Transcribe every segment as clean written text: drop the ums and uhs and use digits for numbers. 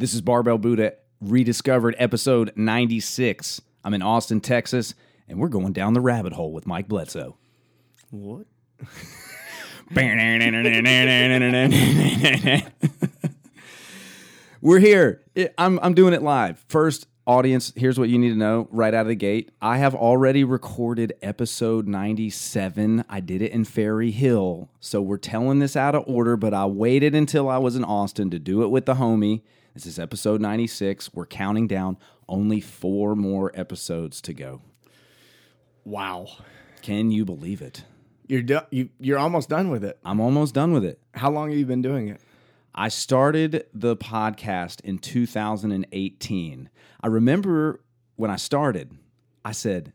This is Barbell Buddha Rediscovered, episode 96. I'm in Austin, Texas, and we're going down the rabbit hole with Mike Bledsoe. What? We're here. I'm doing it live. First, audience, here's what you need to know right out of the gate. I have already recorded episode 97. I did it in Fairy Hill, so we're telling this out of order, but I waited until I was in Austin to do it with the homie. This is episode 96. We're counting down. Only 4 more episodes to go. Wow. Can you believe it? You're almost done with it. I'm almost done with it. How long have you been doing it? I started the podcast in 2018. I remember when I started, I said,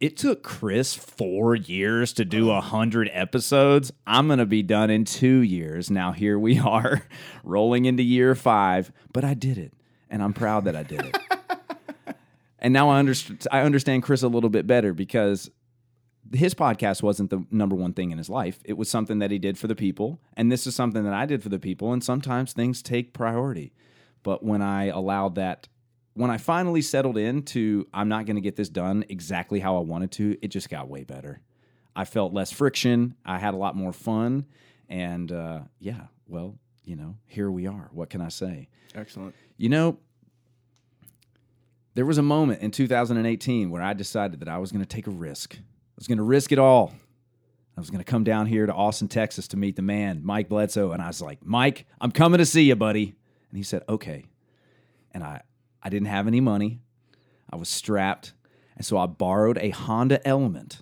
it took Chris 4 years to do 100 episodes. I'm going to be done in 2 years. Now here we are rolling into year 5, but I did it, and I'm proud that I did it. And now I understand Chris a little bit better because his podcast wasn't the number one thing in his life. It was something that he did for the people, and this is something that I did for the people, and sometimes things take priority. But when I allowed that, when I finally settled into I'm not going to get this done exactly how I wanted to, it just got way better. I felt less friction. I had a lot more fun, and here we are. What can I say? Excellent. There was a moment in 2018 where I decided that I was going to take a risk. I was going to risk it all. I was going to come down here to Austin, Texas to meet the man, Mike Bledsoe. And I was like, Mike, I'm coming to see you, buddy. And he said, okay. And I didn't have any money. I was strapped. And so I borrowed a Honda Element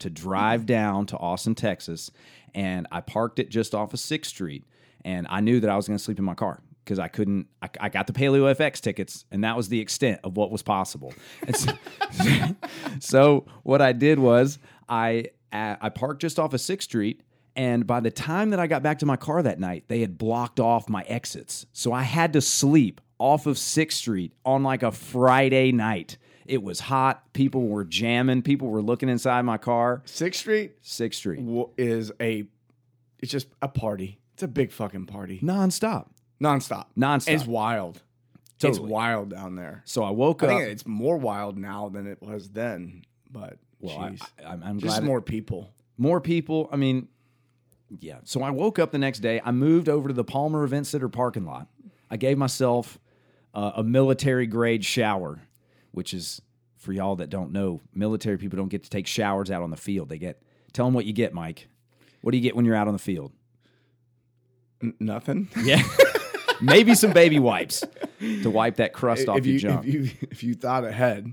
to drive down to Austin, Texas. And I parked it just off of 6th Street. And I knew that I was going to sleep in my car because I couldn't. I got the Paleo FX tickets, and that was the extent of what was possible. And so, so what I did was I parked just off of 6th Street, and by the time that I got back to my car that night, they had blocked off my exits. So I had to sleep off of 6th Street on like a Friday night. It was hot. People were jamming. People were looking inside my car. 6th Street? 6th Street. It's just a party. It's a big fucking party. Nonstop. It's wild. Totally. It's wild down there. So I woke up. I think it's more wild now than it was then. But I'm glad. Just more people. I mean, yeah. So I woke up the next day. I moved over to the Palmer Events Center parking lot. I gave myself a military grade shower, which is for y'all that don't know. Military people don't get to take showers out on the field. Tell them what you get, Mike. What do you get when you're out on the field? Nothing. Yeah. Maybe some baby wipes to wipe that crust off your junk. If you thought ahead.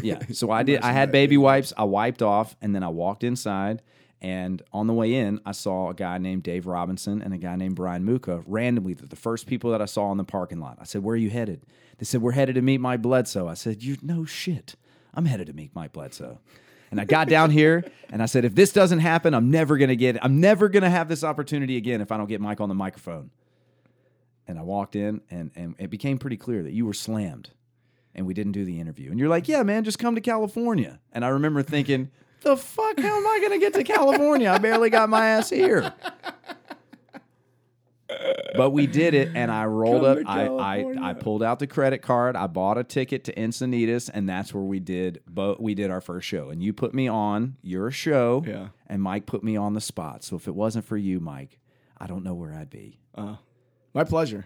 Yeah. So I did. I had baby wipes. I wiped off, and then I walked inside. And on the way in, I saw a guy named Dave Robinson and a guy named Brian Mucha randomly. The first people that I saw in the parking lot. I said, "Where are you headed?" They said, "We're headed to meet Mike Bledsoe." I said, "You know shit. I'm headed to meet Mike Bledsoe." And I got down here, and I said, if this doesn't happen, I'm never going to have this opportunity again if I don't get Mike on the microphone. And I walked in, and it became pretty clear that you were slammed, and we didn't do the interview. And you're like, yeah, man, just come to California. And I remember thinking, the fuck, how am I going to get to California? I barely got my ass here. But we did it, and I rolled up. I pulled out the credit card. I bought a ticket to Encinitas, and that's where we did our first show. And you put me on your show, yeah. And Mike put me on the spot. So if it wasn't for you, Mike, I don't know where I'd be. My pleasure.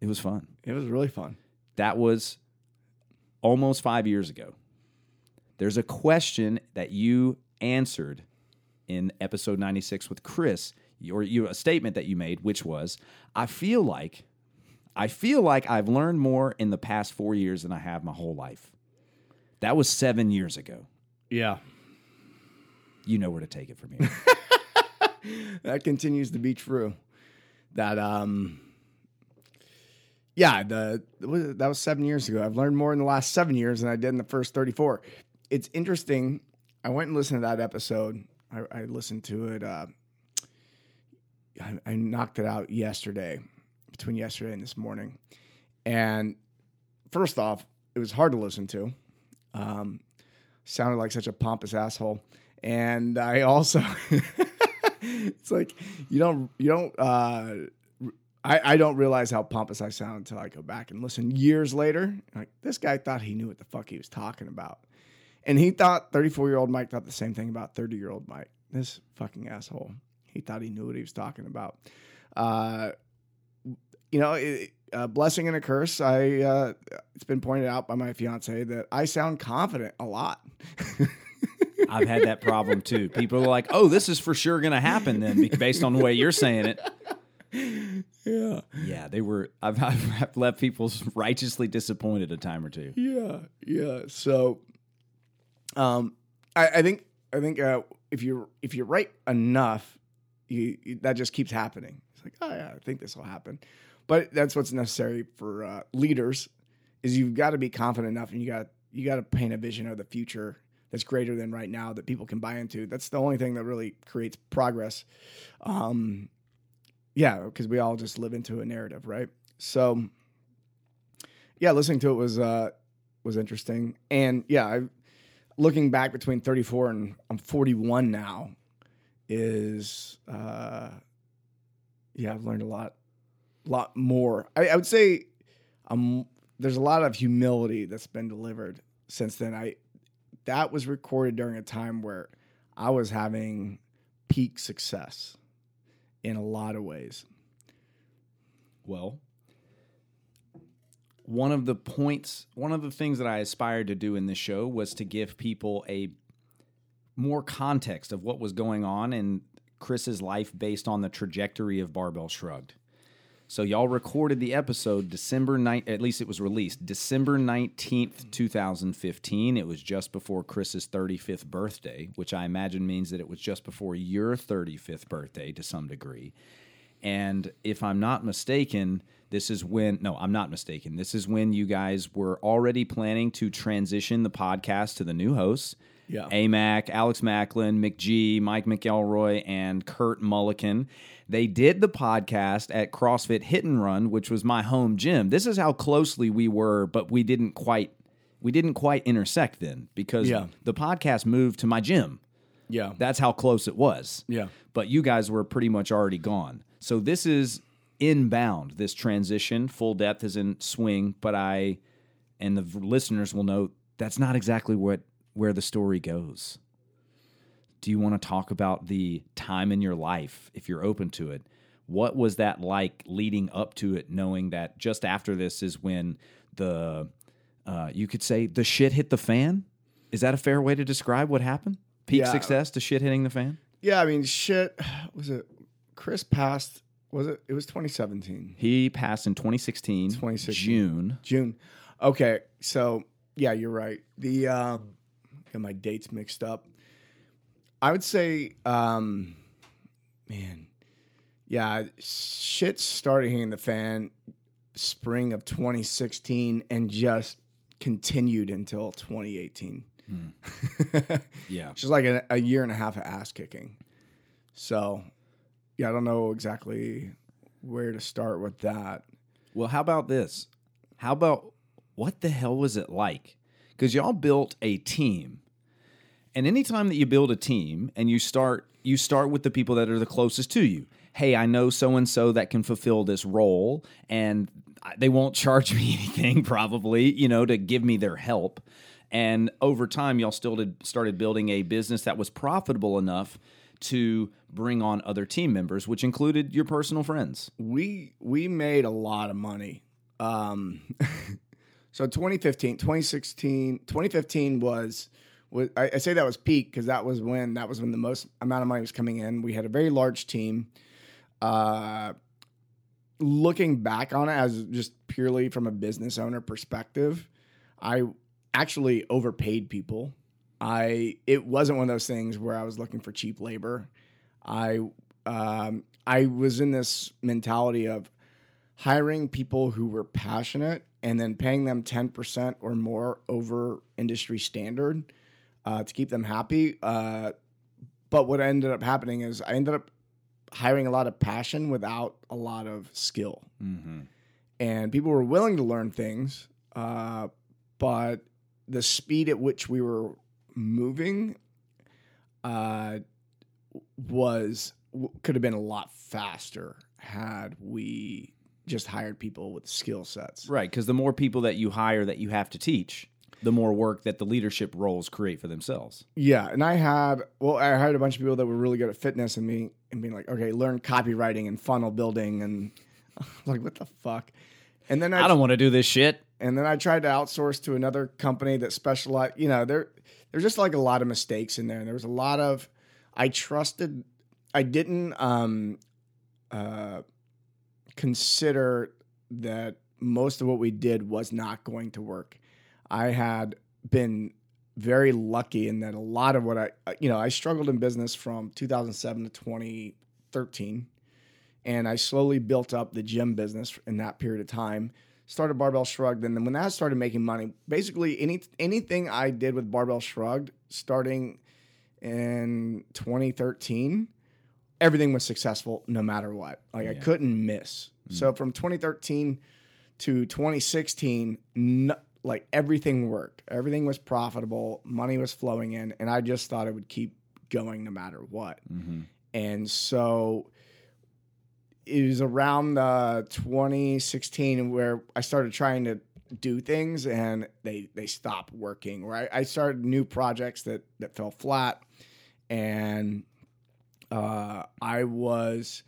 It was fun. It was really fun. That was almost 5 years ago. There's a question that you answered in episode 96 with Chris. A statement that you made, which was, I feel like I've learned more in the past 4 years than I have my whole life. That was 7 years ago. Yeah. You know where to take it from here. That continues to be true. That, that was 7 years ago. I've learned more in the last 7 years than I did in the first 34. It's interesting. I went and listened to that episode. I listened to it, I knocked it out yesterday, between yesterday and this morning. And first off, it was hard to listen to. Sounded like such a pompous asshole. And I also, it's like, you don't, I don't realize how pompous I sound until I go back and listen years later. Like, this guy thought he knew what the fuck he was talking about. And he thought 34-year-old Mike thought the same thing about 30-year-old Mike. This fucking asshole. He thought he knew what he was talking about. You know, a blessing and a curse. It's been pointed out by my fiance that I sound confident a lot. I've had that problem too. People are like, oh, this is for sure going to happen then based on the way you're saying it. Yeah. Yeah, they were. I've left people righteously disappointed a time or two. Yeah, yeah. So, I think if you write enough, you that just keeps happening. It's like, oh yeah, I think this will happen. But that's what's necessary for leaders is you've got to be confident enough, and you got to paint a vision of the future that's greater than right now that people can buy into. That's the only thing that really creates progress. Yeah, because we all just live into a narrative, right? So, yeah, listening to it was interesting, and yeah, looking back between 34 and I'm 41 now is I've learned a lot more. I would say there's a lot of humility that's been delivered since then. That was recorded during a time where I was having peak success in a lot of ways. Well, one of the things that I aspired to do in this show was to give people a more context of what was going on in Chris's life based on the trajectory of Barbell Shrugged. So y'all recorded the episode at least it was released December 19th, 2015. It was just before Chris's 35th birthday, which I imagine means that it was just before your 35th birthday to some degree. And if I'm not mistaken, this is when you guys were already planning to transition the podcast to the new hosts. Yeah. AMAC, Alex Macklin, McG, Mike McElroy, and Kurt Mulliken. They did the podcast at CrossFit Hit and Run, which was my home gym. This is how closely we were, but we didn't quite intersect then because the podcast moved to my gym. Yeah. That's how close it was. Yeah. But you guys were pretty much already gone. So this is inbound, this transition. Full Depth is in swing, but and the listeners will know that's not exactly where the story goes. Do you want to talk about the time in your life, if you're open to it? What was that like leading up to it, knowing that just after this is when you could say the shit hit the fan? Is that a fair way to describe what happened? Peak success to shit hitting the fan? Yeah, I mean, shit, was it? Chris passed, was it? It was 2017. He passed in 2016. June. Okay, so, yeah, you're right. The... and my dates mixed up. I would say, shit started hitting the fan spring of 2016 and just continued until 2018. Mm. Yeah. Just like a year and a half of ass kicking. So, yeah, I don't know exactly where to start with that. Well, how about this? How about what the hell was it like? Because y'all built a team. And anytime that you build a team and you start with the people that are the closest to you. Hey, I know so-and-so that can fulfill this role, and they won't charge me anything probably, to give me their help. And over time, y'all still started building a business that was profitable enough to bring on other team members, which included your personal friends. We made a lot of money. So 2015 was I say that was peak because that was when the most amount of money was coming in. We had a very large team. Looking back on it as just purely from a business owner perspective, I actually overpaid people. It wasn't one of those things where I was looking for cheap labor. I was in this mentality of hiring people who were passionate and then paying them 10% or more over industry standard to keep them happy. But what ended up happening is I ended up hiring a lot of passion without a lot of skill. Mm-hmm. And people were willing to learn things, but the speed at which we were moving could have been a lot faster had we just hired people with skill sets. Right, because the more people that you hire that you have to teach, the more work that the leadership roles create for themselves. Yeah, and I hired a bunch of people that were really good at fitness and me, and being like, okay, learn copywriting and funnel building, and I'm like, what the fuck? And then I don't want to do this shit. And then I tried to outsource to another company that specialized. You know, there's just like a lot of mistakes in there. And there was a lot of I didn't consider that most of what we did was not going to work. I had been very lucky in that a lot of what I struggled in business from 2007 to 2013, and I slowly built up the gym business in that period of time. Started Barbell Shrugged, and then when that started making money, basically anything I did with Barbell Shrugged starting in 2013, everything was successful no matter what. Like, yeah. I couldn't miss. Mm-hmm. So from 2013 to 2016, like everything worked. Everything was profitable. Money was flowing in, and I just thought it would keep going no matter what. Mm-hmm. And so it was around 2016 where I started trying to do things and they stopped working. Right, I started new projects that fell flat, and I was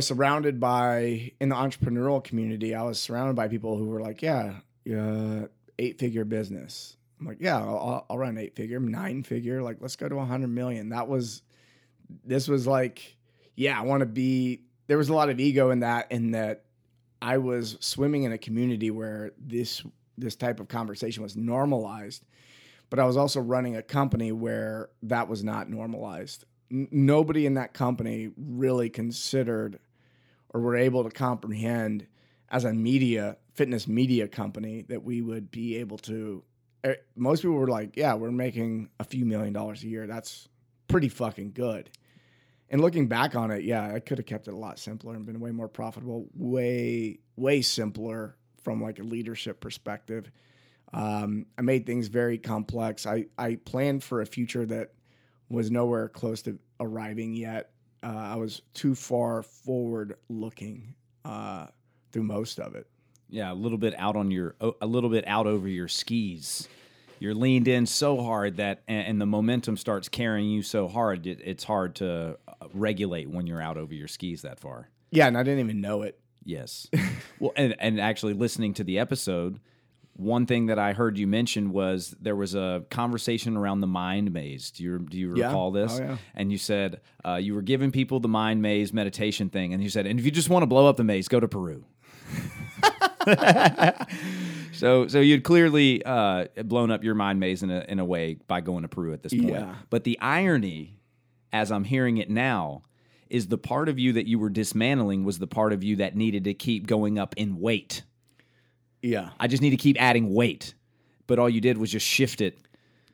surrounded by, in the entrepreneurial community, I was surrounded by people who were like, yeah, 8-figure business. I'm like, yeah, I'll run 8-figure, 9-figure. Like, let's go to 100 million. This was like, yeah, I want to be. There was a lot of ego in that, I was swimming in a community where this type of conversation was normalized, but I was also running a company where that was not normalized. Nobody in that company really considered or were able to comprehend, as a fitness media company, that we would be able to. Most people were like, yeah, we're making a few $1 million a year. That's pretty fucking good. And looking back on it, yeah, I could have kept it a lot simpler and been way more profitable, way, way simpler from like a leadership perspective. I made things very complex. I planned for a future that was nowhere close to arriving yet. I was too far forward looking through most of it. Yeah, a little bit out over your skis. You're leaned in so hard that, and the momentum starts carrying you so hard, it's hard to regulate when you're out over your skis that far. Yeah, and I didn't even know it. Yes. Well, and actually listening to the episode, one thing that I heard you mention was there was a conversation around the mind maze. Do you recall this? Oh, yeah. And you said you were giving people the mind maze meditation thing, and you said, and if you just want to blow up the maze, go to Peru. So you'd clearly blown up your mind maze in a way by going to Peru at this point. Yeah. But the irony, as I'm hearing it now, is the part of you that you were dismantling was the part of you that needed to keep going up in weight. Yeah. I just need to keep adding weight. But all you did was just shift it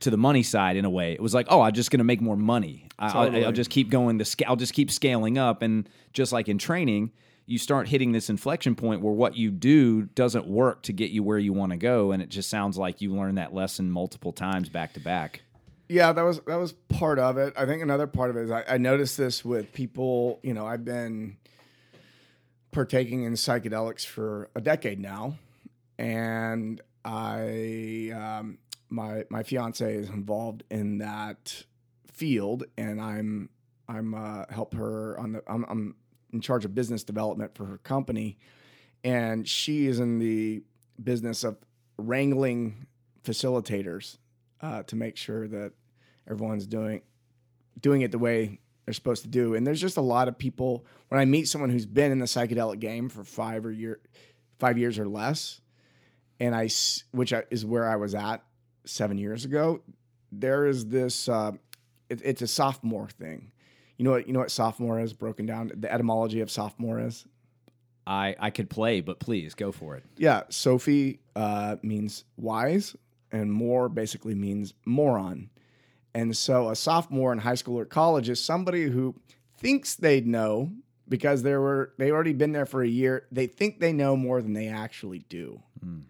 to the money side in a way. It was like, oh, I'm just going to make more money. Totally. I'll just keep going. I'll just keep scaling up. And just like in training, you start hitting this inflection point where what you do doesn't work to get you where you want to go, and it just sounds like you learned that lesson multiple times back to back. Yeah, that was part of it. I think another part of it is I noticed this with people. You know, I've been partaking in psychedelics for a decade now, and I my fiance is involved in that field, and I'm help her on the I'm in charge of business development for her company. And she is in the business of wrangling facilitators to make sure that everyone's doing it the way they're supposed to do. And there's just a lot of people, when I meet someone who's been in the psychedelic game for 5 years or less, and which is where I was at 7 years ago, there is this, it's a sophomore thing. You know what sophomore is broken down? The etymology of sophomore is? I could play, but please go for it. Yeah. Sophie means wise, and more basically means moron. And so a sophomore in high school or college is somebody who thinks they know because they've already been there for a year. They think they know more than they actually do. Mm.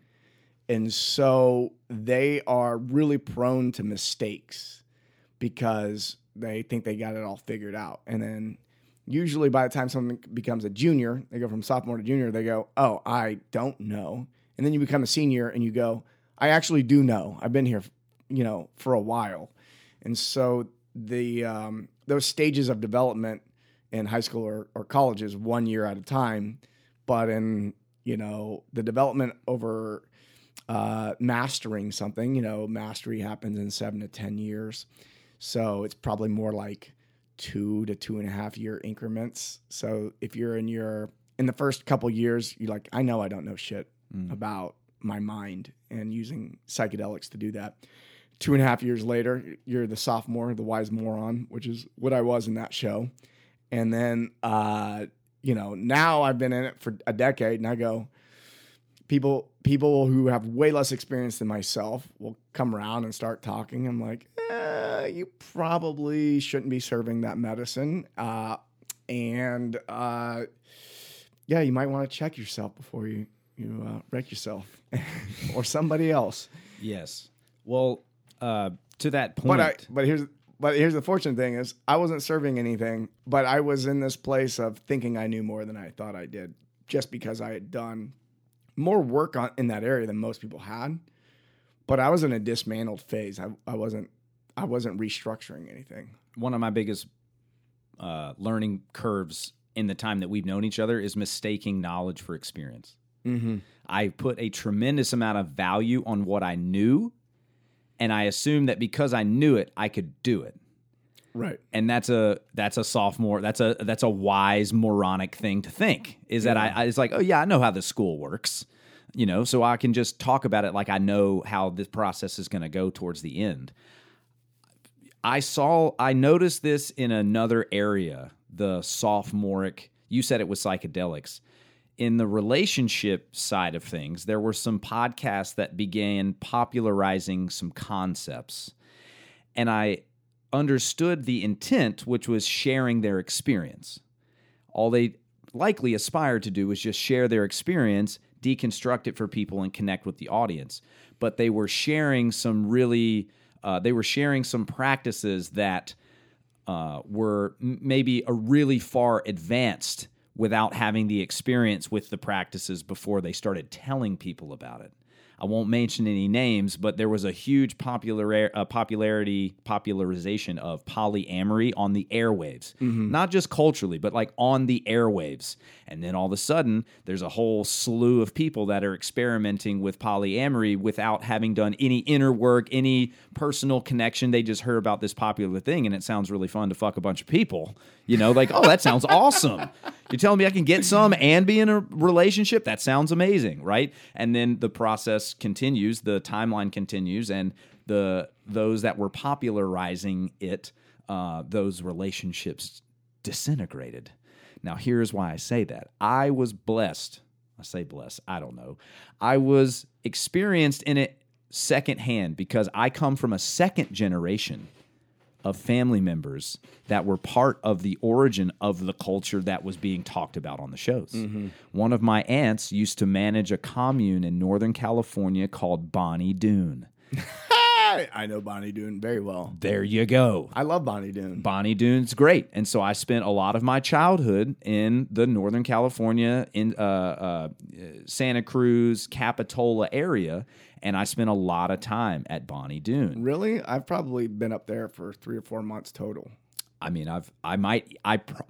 And so they are really prone to mistakes because they think they got it all figured out. And then Usually by the time someone becomes a junior, they go from sophomore to junior, they go, oh, I don't know. And then you become a senior and you go, I actually do know. I've been here, you know, for a while. And so the those stages of development in high school or college is 1 year at a time. But in, you know, the development over mastering something, you know, mastery happens in 7 to 10 years. So it's probably more like 2 to 2.5 year increments. So if you're in the first couple years, you're like, I know I don't know shit about my mind, and using psychedelics to do that. 2.5 years later, you're the sophomore, the wise moron, which is what I was in that show. And then, you know, now I've been in it for a decade, and I go, people who have way less experience than myself will come around and start talking. I'm like, you probably shouldn't be serving that medicine. Yeah, you might want to check yourself before you wreck yourself or somebody else. Yes. Well, to that point. But here's the fortunate thing is I wasn't serving anything, but I was in this place of thinking I knew more than I thought I did, just because I had done more work in that area than most people had. But I was in a dismantled phase. I wasn't restructuring anything. One of my biggest learning curves in the time that we've known each other is mistaking knowledge for experience. Mm-hmm. I put a tremendous amount of value on what I knew, and I assumed that because I knew it, I could do it. Right. And that's a sophomore. That's a wise moronic thing to think. It's like, oh yeah, I know how the school works, you know, so I can just talk about it like I know how this process is going to go towards the end. I noticed this in another area, the sophomoric. You said it was psychedelics. In the relationship side of things, there were some podcasts that began popularizing some concepts, and I understood the intent, which was sharing their experience. All they likely aspired to do was just share their experience, deconstruct it for people, and connect with the audience. But they were sharing some practices that were maybe a really far advanced without having the experience with the practices before they started telling people about it. I won't mention any names, but there was a huge popularization of polyamory on the airwaves. Mm-hmm. Not just culturally, but like on the airwaves. And then all of a sudden, there's a whole slew of people that are experimenting with polyamory without having done any inner work, any personal connection. They just heard about this popular thing, and it sounds really fun to fuck a bunch of people. You know, like, oh, that sounds awesome. You're telling me I can get some and be in a relationship? That sounds amazing, right? And then the process continues, the timeline continues, and those that were popularizing it, those relationships disintegrated. Now, here's why I say that. I was blessed. I say blessed, I don't know. I was experienced in it secondhand because I come from a second generation of family members that were part of the origin of the culture that was being talked about on the shows. Mm-hmm. One of my aunts used to manage a commune in Northern California called Bonny Doon. I know Bonny Doon very well. There you go. I love Bonny Doon. Bonny Doon's great. And so I spent a lot of my childhood in the Northern California, in Santa Cruz, Capitola area, and I spent a lot of time at Bonny Doon. Really? I've probably been up there for 3 or 4 months total. I mean, I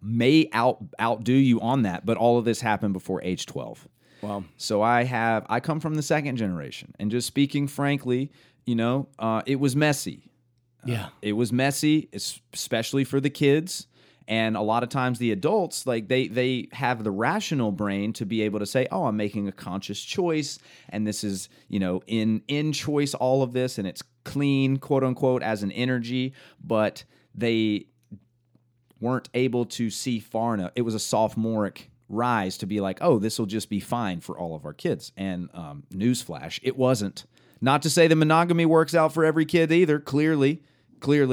may outdo you on that, but all of this happened before age 12. Wow. So I come from the second generation, and just speaking frankly, you know, it was messy. Yeah. It was messy, especially for the kids. And a lot of times the adults, like they have the rational brain to be able to say, oh, I'm making a conscious choice, and this is, you know, in choice, all of this, and it's clean, quote unquote, as an energy. But they weren't able to see far enough. It was a sophomoric rise to be like, oh, this will just be fine for all of our kids. And newsflash, it wasn't. Not to say that monogamy works out for every kid either. Clearly,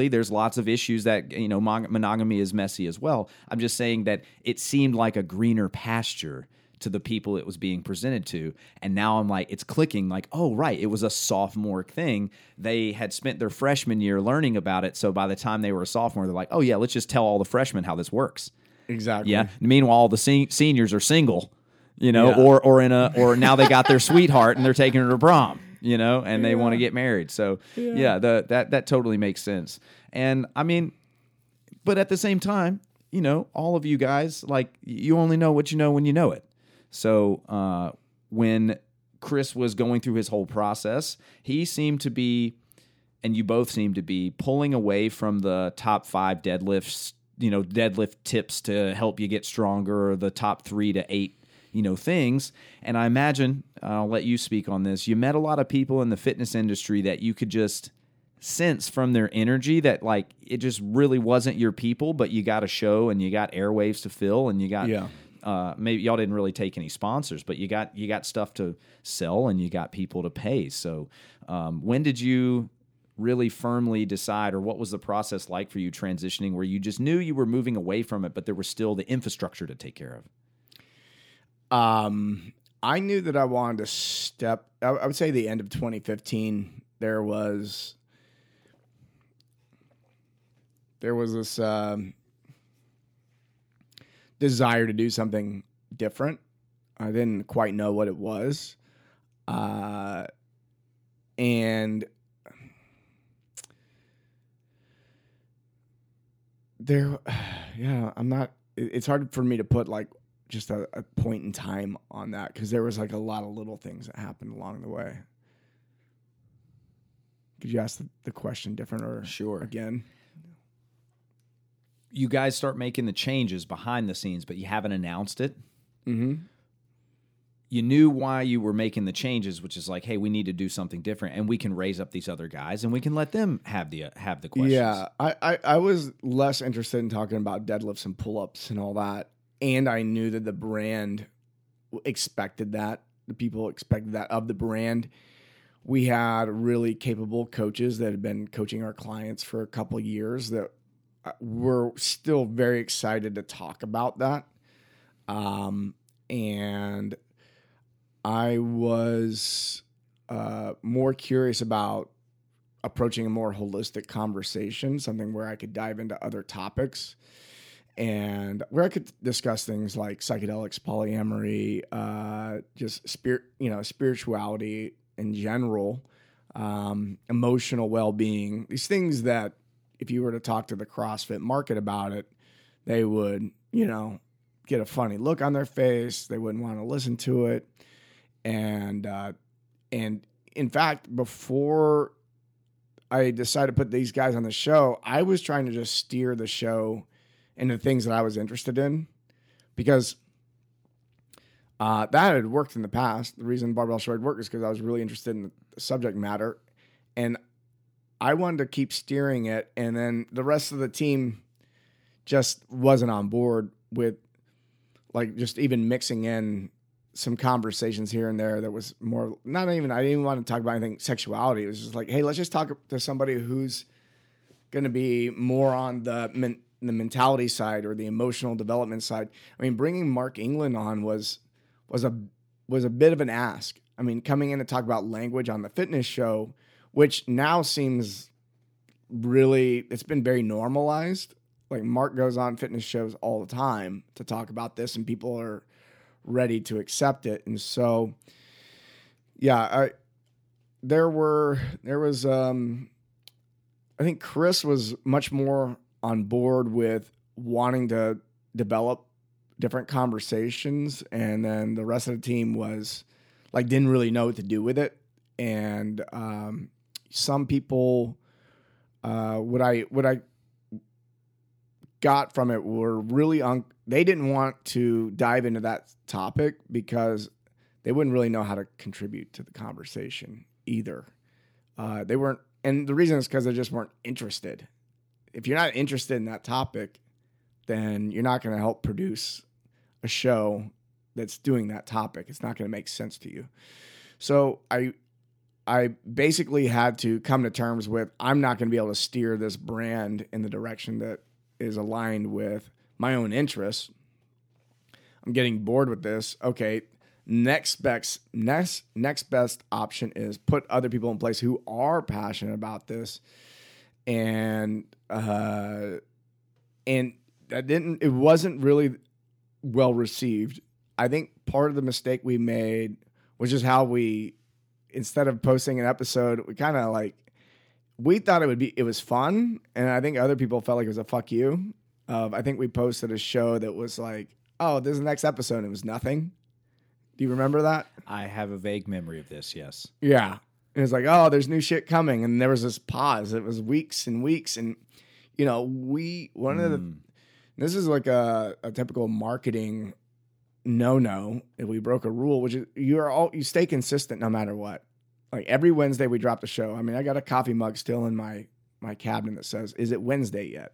there's lots of issues that, you know, monogamy is messy as well. I'm just saying that it seemed like a greener pasture to the people it was being presented to. And now I'm like, it's clicking like, oh, right, it was a sophomoric thing. They had spent their freshman year learning about it. So by the time they were a sophomore, they're like, oh, yeah, let's just tell all the freshmen how this works. Exactly. Yeah. Meanwhile, the seniors are single, you know, or now they got their sweetheart and they're taking her to prom, you know, and they want to get married. So that totally makes sense. And I mean, but at the same time, you know, all of you guys, like, you only know what you know when you know it. So when Chris was going through his whole process, he seemed to be, and you both seemed to be, pulling away from the top 5 deadlifts, you know, deadlift tips to help you get stronger, or the top 3 to 8, you know, things. And I imagine, I'll let you speak on this, you met a lot of people in the fitness industry that you could just sense from their energy that, like, it just really wasn't your people, but you got a show and you got airwaves to fill and you got... Yeah. Maybe y'all didn't really take any sponsors, but you got stuff to sell and you got people to pay. So when did you really firmly decide, or what was the process like for you transitioning where you just knew you were moving away from it, but there was still the infrastructure to take care of? I knew that I wanted to step, I would say the end of 2015, there was this desire to do something different. I didn't quite know what it was. And there, it's hard for me to put like just a point in time on that, because there was like a lot of little things that happened along the way. Could you ask the question different or sure again? You guys start making the changes behind the scenes, but you haven't announced it. Mm-hmm. You knew why you were making the changes, which is like, hey, we need to do something different, and we can raise up these other guys, and we can let them have the questions. Yeah, I was less interested in talking about deadlifts and pull-ups and all that, and I knew that the brand expected that. The people expected that of the brand. We had really capable coaches that had been coaching our clients for a couple of years that we're still very excited to talk about that. And I was more curious about approaching a more holistic conversation, something where I could dive into other topics and where I could discuss things like psychedelics, polyamory, just spirituality in general, emotional well-being, these things that, if you were to talk to the CrossFit market about it, they would, you know, get a funny look on their face. They wouldn't want to listen to it. And in fact, before I decided to put these guys on the show, I was trying to just steer the show into things that I was interested in, because that had worked in the past. The reason Barbell Shrugged worked is because I was really interested in the subject matter, and I wanted to keep steering it, and then the rest of the team just wasn't on board with, like, just even mixing in some conversations here and there that was more, I didn't even want to talk about anything sexuality. It was just like, hey, let's just talk to somebody who's going to be more on the mentality side or the emotional development side. I mean, bringing Mark England on was a bit of an ask. I mean, coming in to talk about language on the fitness show, which now seems really, it's been very normalized. Like, Mark goes on fitness shows all the time to talk about this, and people are ready to accept it. And so, yeah, there was I think Chris was much more on board with wanting to develop different conversations. And then the rest of the team was like, didn't really know what to do with it. And, some people, what I got from it were really they didn't want to dive into that topic because they wouldn't really know how to contribute to the conversation either. They weren't, and the reason is because they just weren't interested. If you're not interested in that topic, then you're not going to help produce a show that's doing that topic. It's not going to make sense to you. So I basically had to come to terms with, I'm not going to be able to steer this brand in the direction that is aligned with my own interests. I'm getting bored with this. Okay, next best option is put other people in place who are passionate about this. And it wasn't really well received. I think part of the mistake we made was just how we, instead of posting an episode, we kind of like, we thought it was fun. And I think other people felt like it was a fuck you. I think we posted a show that was like, oh, there's the next episode. It was nothing. Do you remember that? I have a vague memory of this. Yes. Yeah. And it's like, oh, there's new shit coming. And there was this pause. It was weeks and weeks. And, you know, this is like a typical marketing no-no. If we broke a rule, which is you stay consistent no matter what. Like every Wednesday we drop the show. I mean, I got a coffee mug still in my cabinet that says, "Is it Wednesday yet?"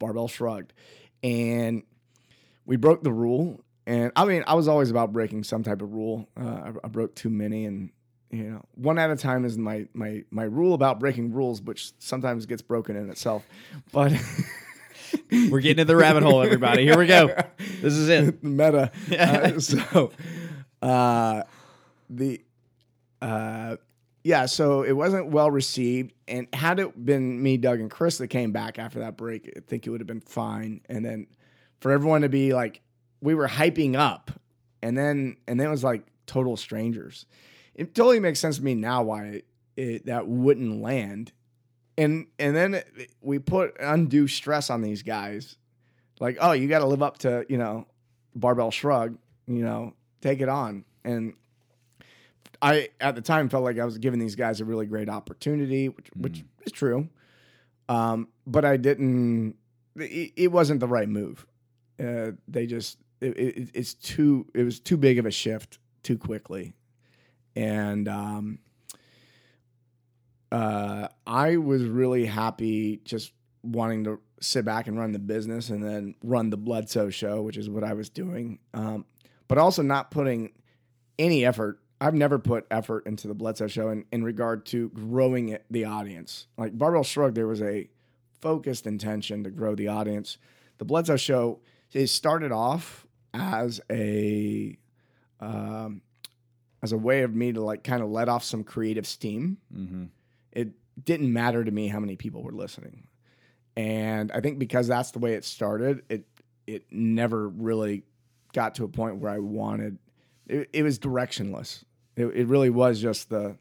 Barbell Shrugged. And we broke the rule. And I mean, I was always about breaking some type of rule. I broke too many, and you know, one at a time is my rule about breaking rules, which sometimes gets broken in itself. But we're getting in the rabbit hole, everybody. Here we go. This is it. Meta. So it wasn't well received. And had it been me, Doug, and Chris that came back after that break, I think it would have been fine. And then for everyone to be like, we were hyping up, and then it was like total strangers. It totally makes sense to me now why that wouldn't land. And then we put undue stress on these guys. Like, oh, you got to live up to, you know, Barbell Shrug, you know, take it on. And I, at the time, felt like I was giving these guys a really great opportunity, which is true. But I didn't, it wasn't the right move. It was too big of a shift too quickly. And, I was really happy just wanting to sit back and run the business and then run the Bledsoe show, which is what I was doing. But also not putting any effort. I've never put effort into the Bledsoe show in regard to growing the audience. Like Barbell Shrugged, there was a focused intention to grow the audience. The Bledsoe show, it started off as a way of me to like kind of let off some creative steam. Mm-hmm. It didn't matter to me how many people were listening. And I think because that's the way it started, it never really got to a point where I wanted it. It was directionless. It really was just the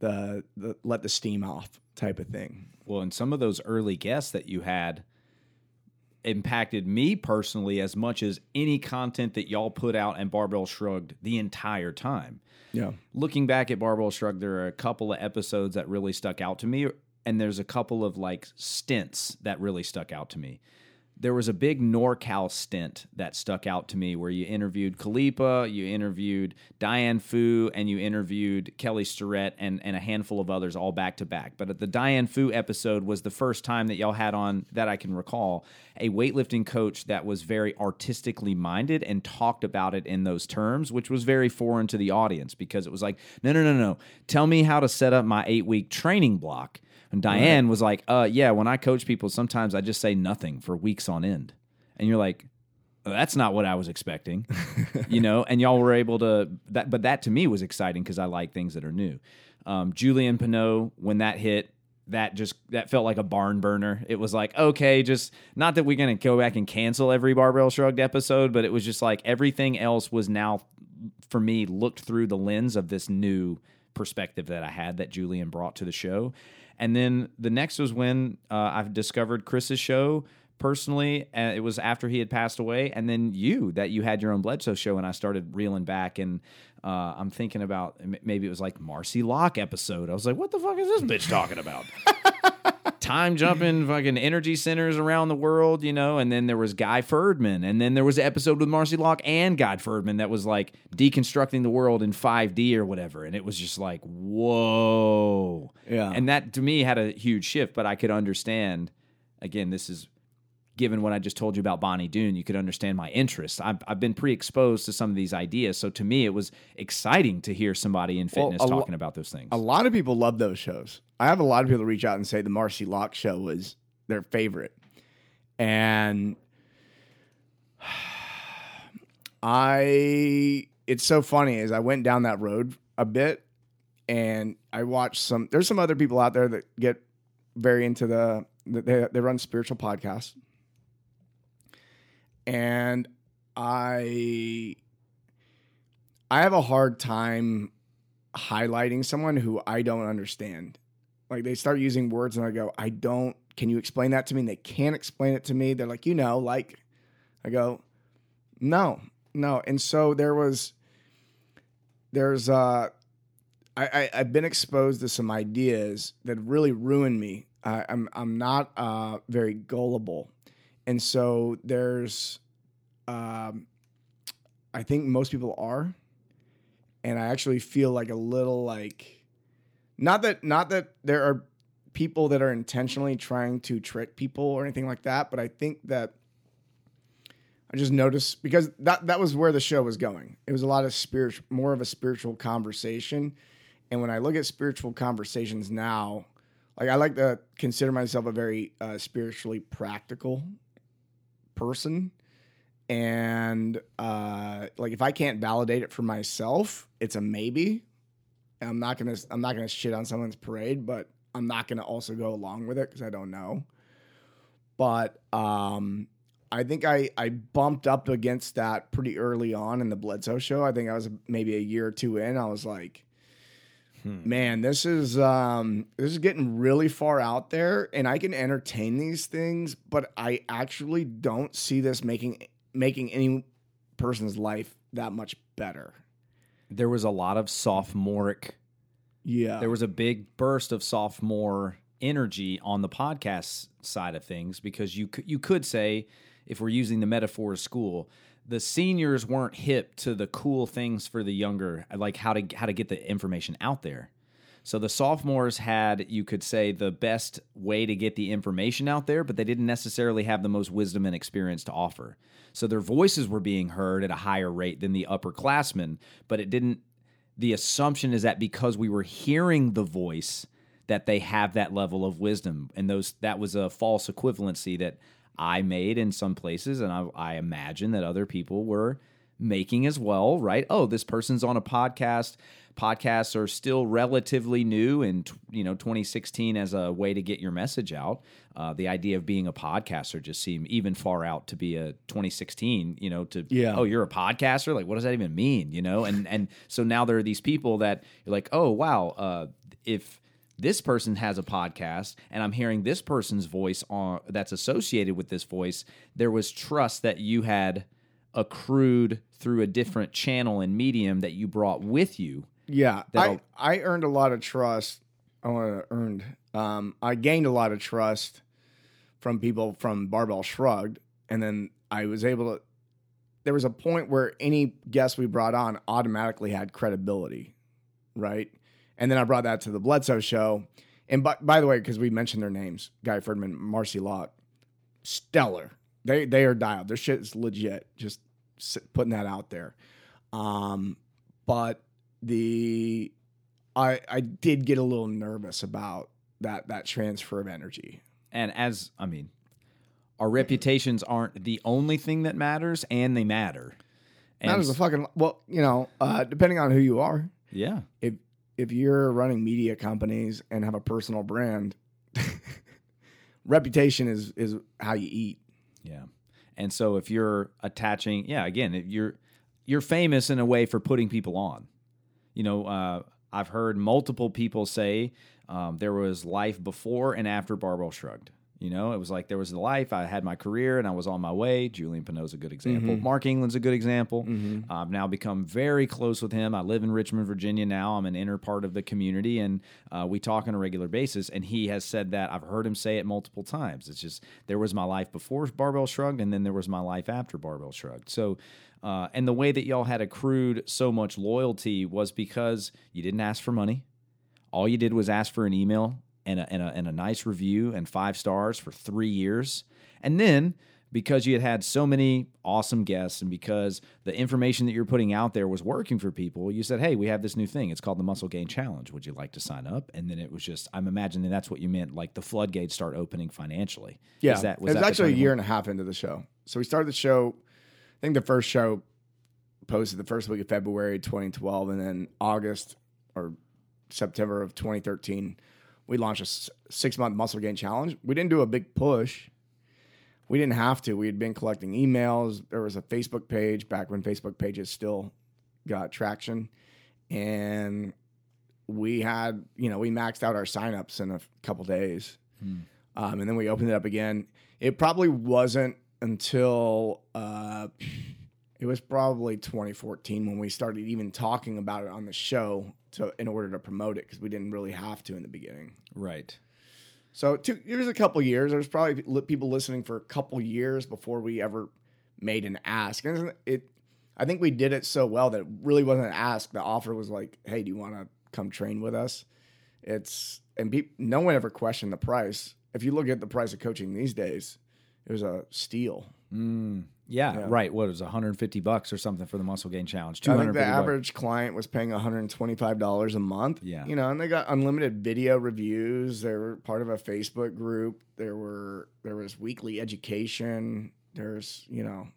let the steam off type of thing. Well, and some of those early guests that you had impacted me personally as much as any content that y'all put out and Barbell Shrugged the entire time. Yeah. Looking back at Barbell Shrugged, there are a couple of episodes that really stuck out to me, and there's a couple of like stints that really stuck out to me. There was a big NorCal stint that stuck out to me where you interviewed Kalipa, you interviewed Diane Fu, and you interviewed Kelly Storette and a handful of others all back to back. But the Diane Fu episode was the first time that y'all had on, that I can recall, a weightlifting coach that was very artistically minded and talked about it in those terms, which was very foreign to the audience because it was like, no. Tell me how to set up my 8-week training block. And Diane was like, when I coach people, sometimes I just say nothing for weeks on end. And you're like, oh, that's not what I was expecting, you know? And y'all were able to, but that to me was exciting because I like things that are new. Julian Pineau, when that hit, that felt like a barn burner. It was like, okay, just not that we're going to go back and cancel every Barbell Shrugged episode, but it was just like everything else was now, for me, looked through the lens of this new perspective that I had that Julian brought to the show. And then the next was when I've discovered Chris's show personally. It was after he had passed away. And then you had your own Bledsoe show, and I started reeling back. And I'm thinking about maybe it was like Marcy Lock episode. I was like, what the fuck is this bitch talking about? Time jumping fucking energy centers around the world, you know? And then there was Guy Ferdman. And then there was an episode with Marcy Lock and Guy Ferdman that was like deconstructing the world in 5D or whatever. And it was just like, whoa. Yeah. And that to me had a huge shift, but I could understand, again, this is given what I just told you about Bonny Doon, you could understand my interest. I've been pre-exposed to some of these ideas. So to me, it was exciting to hear somebody in fitness talking about those things. A lot of people love those shows. I have a lot of people reach out and say the Marcy Lock show was their favorite. And it's so funny as I went down that road a bit and I watched there's some other people out there that get very into they run spiritual podcasts. And I have a hard time highlighting someone who I don't understand. Like, they start using words and I go, can you explain that to me? And they can't explain it to me. They're like, I go, no. And so I've been exposed to some ideas that really ruined me. I'm not very gullible. And so I think most people are. And I actually feel like a little like, not that there are people that are intentionally trying to trick people or anything like that. But I think that I just noticed, because that was where the show was going. It was a lot of more of a spiritual conversation. And when I look at spiritual conversations now, like, I like to consider myself a very spiritually practical person. And like, if I can't validate it for myself, it's a maybe. And I'm not gonna shit on someone's parade, but I'm not gonna also go along with it because I don't know. But I think I bumped up against that pretty early on in the Bledsoe show. I think I was maybe a year or two in. I was like, man, this is getting really far out there, and I can entertain these things, but I actually don't see this making any person's life that much better. There was a lot of sophomoric. Yeah. There was a big burst of sophomore energy on the podcast side of things, because you could say, if we're using the metaphor of school, the seniors weren't hip to the cool things for the younger, like how to get the information out there. So the sophomores had, you could say, the best way to get the information out there, but they didn't necessarily have the most wisdom and experience to offer. So their voices were being heard at a higher rate than the upperclassmen, but it didn't. The assumption is that because we were hearing the voice, that they have that level of wisdom. And that was a false equivalency that I made in some places, and I imagine that other people were making as well, right? Oh, this person's on a podcast. Podcasts are still relatively new in 2016 as a way to get your message out. The idea of being a podcaster just seemed even far out to be a 2016, oh, you're a podcaster? Like, what does that even mean? And so now there are these people that you're like, oh, wow, if this person has a podcast and I'm hearing this person's voice that's associated with this voice, there was trust that you had accrued through a different channel and medium that you brought with you. Yeah, I earned a lot of trust. I gained a lot of trust from people from Barbell Shrugged, and then I was able to. There was a point where any guest we brought on automatically had credibility, right? And then I brought that to the Bledsoe show, and by the way, because we mentioned their names, Guy Ferdman, Marcy Lock, stellar. They are dialed. Their shit is legit. Just putting that out there. But I did get a little nervous about that transfer of energy. And our reputations aren't the only thing that matters, and they matter. Matters a fucking depending on who you are. Yeah. If you're running media companies and have a personal brand, reputation is how you eat. Yeah. And so if you're attaching, if you're famous in a way for putting people on. I've heard multiple people say there was life before and after Barbell Shrugged. It was like there was the life. I had my career and I was on my way. Julian Pineau's a good example. Mm-hmm. Mark England's a good example. Mm-hmm. I've now become very close with him. I live in Richmond, Virginia now. I'm an inner part of the community, and we talk on a regular basis. And he has said that. I've heard him say it multiple times. It's just there was my life before Barbell Shrugged, and then there was my life after Barbell Shrugged. So, and the way that y'all had accrued so much loyalty was because you didn't ask for money. All you did was ask for an email and a nice review and 5 stars for 3 years. And then because you had so many awesome guests and because the information that you're putting out there was working for people, you said, hey, we have this new thing. It's called the Muscle Gain Challenge. Would you like to sign up? And then it was just, I'm imagining that's what you meant, like the floodgates start opening financially. Yeah, it was actually a year and a half into the show. So we started the show, I think the first show posted the first week of February 2012, and then August or September of 2013, we launched a 6-month muscle gain challenge. We didn't do a big push. we didn't have to. We had been collecting emails. There was a Facebook page back when Facebook pages still got traction. And we had, you know, we maxed out our signups in a couple days. And then we opened it up again. It probably wasn't until it was probably 2014 when we started even talking about it on the show to in order to promote it, because we didn't really have to in the beginning. Right. So there's a couple years. There was probably people listening for a couple years before we ever made an ask. And I think we did it so well that it really wasn't an ask. The offer was like, hey, do you want to come train with us? No one ever questioned the price. If you look at the price of coaching these days, it was a steal. Yeah, right. What, it was $150 or something for the Muscle Gain Challenge. I think the average client was paying $125 a month. Yeah. You know, and they got unlimited video reviews. They were part of a Facebook group. There was weekly education. There's, you know,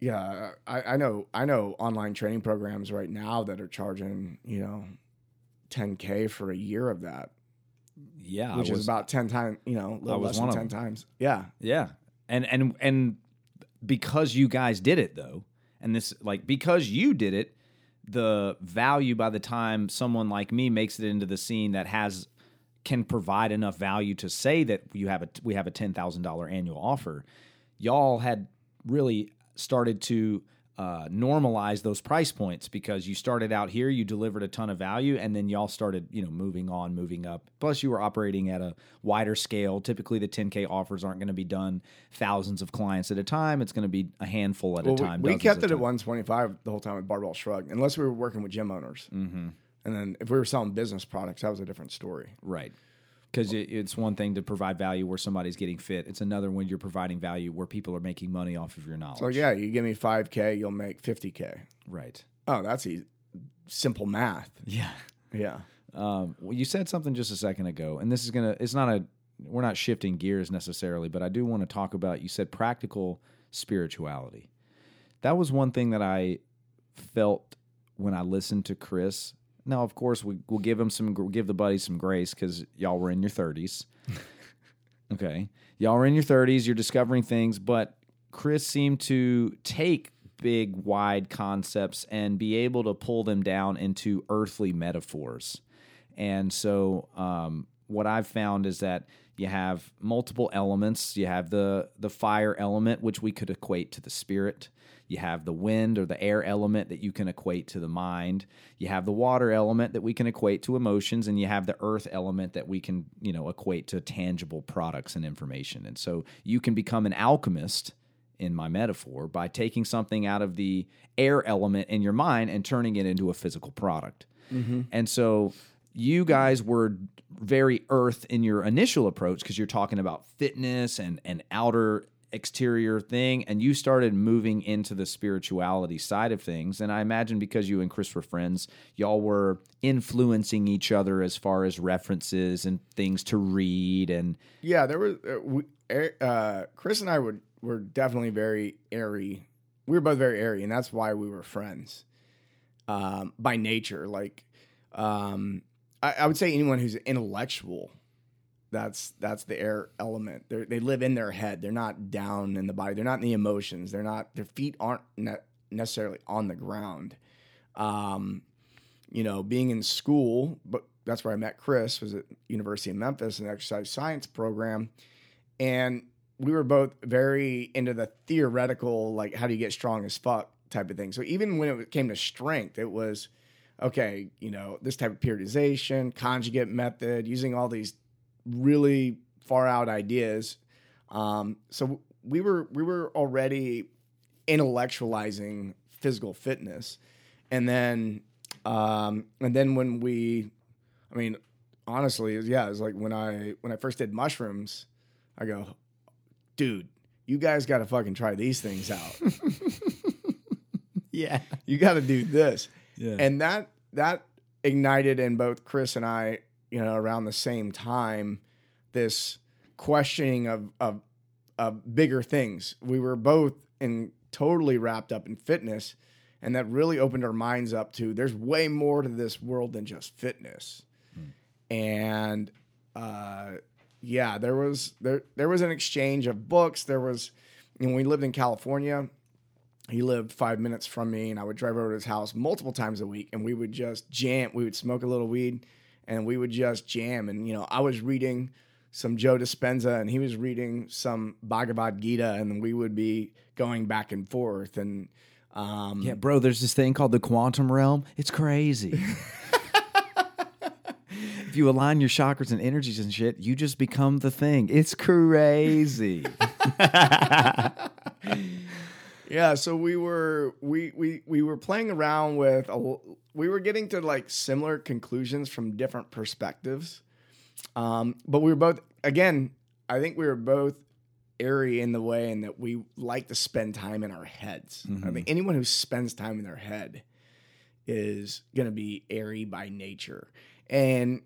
yeah, I know online training programs right now that are charging, you know, $10K for a year of that. Yeah. Which is about 10 times, you know, a little less than 10 times. Yeah. Yeah. And because you guys did it though, and this, like, because you did it, the value by the time someone like me makes it into the scene that can provide enough value to say that we have a $10,000 annual offer, y'all had really started to normalize those price points, because you started out here, you delivered a ton of value, and then y'all started, you know, moving up. Plus you were operating at a wider scale. Typically the 10K offers aren't going to be done thousands of clients at a time. It's going to be a handful at a time. We kept it at 125 the whole time with Barbell Shrugged, unless we were working with gym owners. Mm-hmm. And then if we were selling business products, that was a different story. Right. Because it's one thing to provide value where somebody's getting fit. It's another when you're providing value where people are making money off of your knowledge. So, yeah, you give me 5K, you'll make 50K. Right. Oh, that's easy. Simple math. Yeah. Yeah. Well, you said something just a second ago, and this is going to – we're not shifting gears necessarily, but I do want to talk about – you said practical spirituality. That was one thing that I felt when I listened to Chris. Now, of course, we'll give the buddies some grace, because y'all were in your 30s. Okay. Y'all were in your 30s. You're discovering things. But Chris seemed to take big, wide concepts and be able to pull them down into earthly metaphors. And so what I've found is that you have multiple elements. You have the fire element, which we could equate to the spirit. You have the wind or the air element that you can equate to the mind. You have the water element that we can equate to emotions, and you have the earth element that we can, you know, equate to tangible products and information. And so you can become an alchemist, in my metaphor, by taking something out of the air element in your mind and turning it into a physical product. Mm-hmm. And so you guys were very earth in your initial approach, because you're talking about fitness and outer exterior thing, and you started moving into the spirituality side of things. And I imagine because you and Chris were friends, y'all were influencing each other as far as references and things to read. And yeah, there was Chris and I were definitely very airy. We were both very airy, and that's why we were friends by nature. Like I would say anyone who's intellectual, that's the air element. They live in their head. They're not down in the body. They're not in the emotions. Their feet aren't necessarily on the ground. You know, being in school, but that's where I met Chris, was at University of Memphis, an exercise science program. And we were both very into the theoretical, like, how do you get strong as fuck type of thing. So even when it came to strength, it was, okay, you know, this type of periodization, conjugate method, using all these really far out ideas. So we were already intellectualizing physical fitness. And then when it was like when I first did mushrooms, I go, dude, you guys got to fucking try these things out. Yeah. You got to do this. Yeah. And that ignited in both Chris and I, you know, around the same time, this questioning of bigger things. We were both totally wrapped up in fitness, and that really opened our minds up to there's way more to this world than just fitness. Mm. And yeah, there was an exchange of books. There was, you know, when we lived in California, he lived 5 minutes from me, and I would drive over to his house multiple times a week, and we would just jam. We would smoke a little weed, and we would just jam. And, you know, I was reading some Joe Dispenza, and he was reading some Bhagavad Gita, and we would be going back and forth. And yeah, bro, there's this thing called the quantum realm. It's crazy. If you align your chakras and energies and shit, you just become the thing. It's crazy. Yeah, so we were playing around with we were getting to like similar conclusions from different perspectives. But we were both, again, I think we were both airy in the way in that we like to spend time in our heads. Mm-hmm. I mean, anyone who spends time in their head is going to be airy by nature. And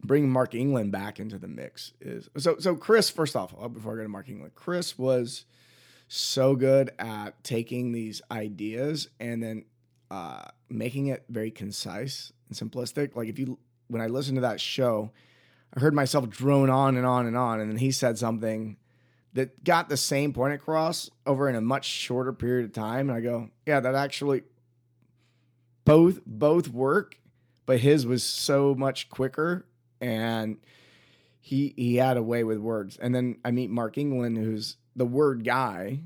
bringing Mark England back into the mix is so Chris, first off, before I go to Mark England, Chris was so good at taking these ideas and then making it very concise and simplistic. Like when I listened to that show, I heard myself drone on and on and on. And then he said something that got the same point across over in a much shorter period of time. And I go, yeah, that actually both work, but his was so much quicker. And he had a way with words. And then I meet Mark England, who's the word guy.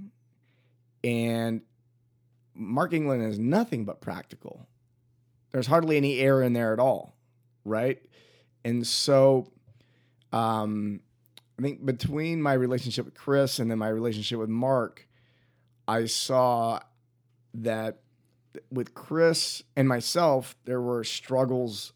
And Mark England is nothing but practical. There's hardly any air in there at all. Right. And so I think between my relationship with Chris and then my relationship with Mark, I saw that with Chris and myself, there were struggles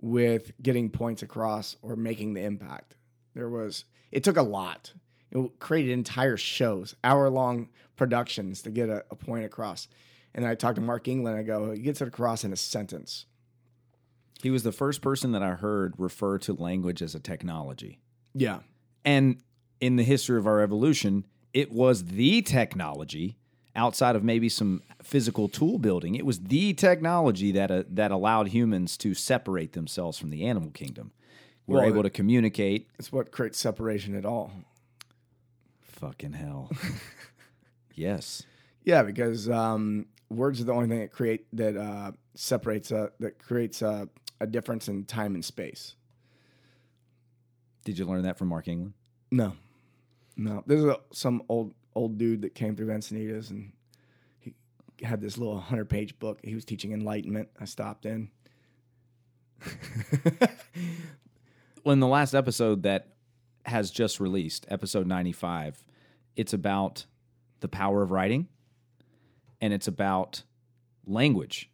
with getting points across or making the impact. It took a lot. It created entire shows, hour-long productions to get a point across. And I talked to Mark England. I go, he gets it across in a sentence. He was the first person that I heard refer to language as a technology. Yeah. And in the history of our evolution, it was the technology outside of maybe some physical tool building. It was the technology that allowed humans to separate themselves from the animal kingdom. We're able to communicate. It's what creates separation at all. Fucking hell. Yes. Yeah, because words are the only thing that creates a difference in time and space. Did you learn that from Mark England? No. This is some old dude that came through Encinitas, and he had this little 100-page book. He was teaching enlightenment. I stopped in. Well, in the last episode that has just released, episode 95, it's about the power of writing, and it's about language.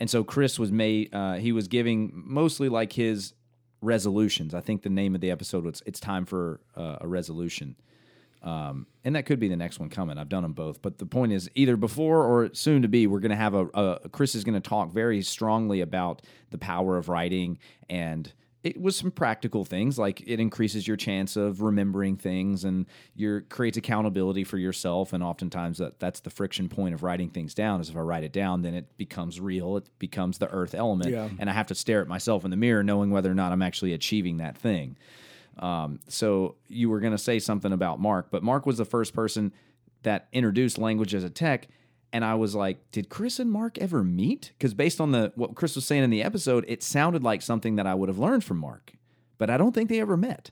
And so Chris was he was giving mostly like his resolutions. I think the name of the episode was "It's Time for a Resolution," and that could be the next one coming. I've done them both, but the point is either before or soon to be, we're going to have Chris is going to talk very strongly about the power of writing, and it was some practical things like it increases your chance of remembering things and creates accountability for yourself. And oftentimes that's the friction point of writing things down is if I write it down, then it becomes real. It becomes the earth element. Yeah. And I have to stare at myself in the mirror knowing whether or not I'm actually achieving that thing. So you were going to say something about Mark, but Mark was the first person that introduced language as a tech. And I was like, did Chris and Mark ever meet? Because based on what Chris was saying in the episode, it sounded like something that I would have learned from Mark. But I don't think they ever met.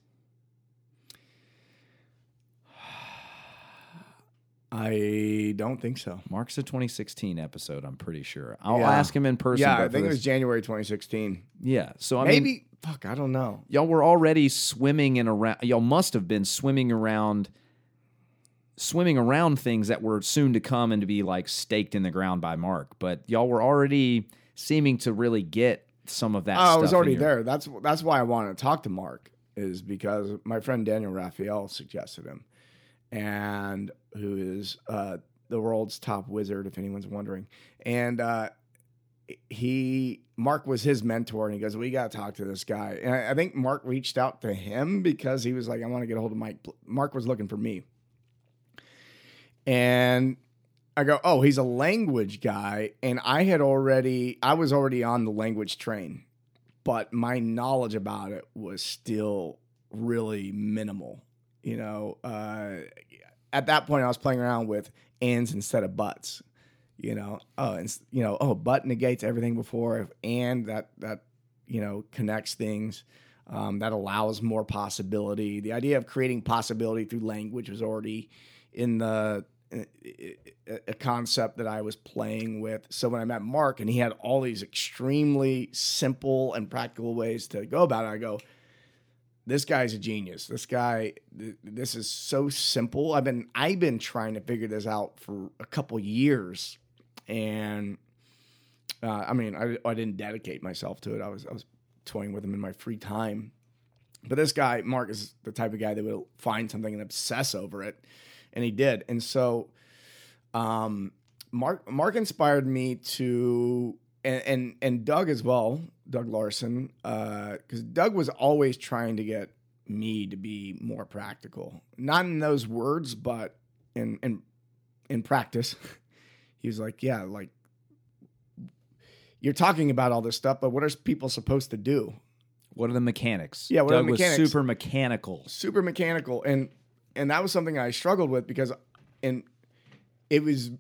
I don't think so. Mark's a 2016 episode, I'm pretty sure. I'll ask him in person. Yeah, I think it was January 2016. Yeah, so maybe, I don't know. Y'all were already y'all must have been swimming around things that were soon to come and to be like staked in the ground by Mark, but y'all were already seeming to really get some of that stuff. I was already there. That's why I wanted to talk to Mark, is because my friend Daniel Raphael suggested him, and who is the world's top wizard, if anyone's wondering. And Mark was his mentor, and he goes, we got to talk to this guy. And I think Mark reached out to him because he was like, I want to get a hold of Mike. Mark was looking for me. And I go, oh, he's a language guy. And I was already on the language train. but my knowledge about it was still really minimal. You know, at that point I was playing around with ands instead of buts. You know, but negates everything before, and that you know, connects things. That allows more possibility. The idea of creating possibility through language was already in a concept that I was playing with. So when I met Mark and he had all these extremely simple and practical ways to go about it, I go, this guy's a genius. This guy, this is so simple. I've been trying to figure this out for a couple years, and I didn't dedicate myself to it. I was toying with him in my free time, but this guy Mark is the type of guy that would find something and obsess over it, and he did. And so, Mark inspired me to, and Doug as well, Doug Larson, because Doug was always trying to get me to be more practical, not in those words, but in practice. He was like, yeah, like, you're talking about all this stuff, but what are people supposed to do? What are the mechanics? Yeah, Doug was super mechanical. Super mechanical. And that was something I struggled with because it was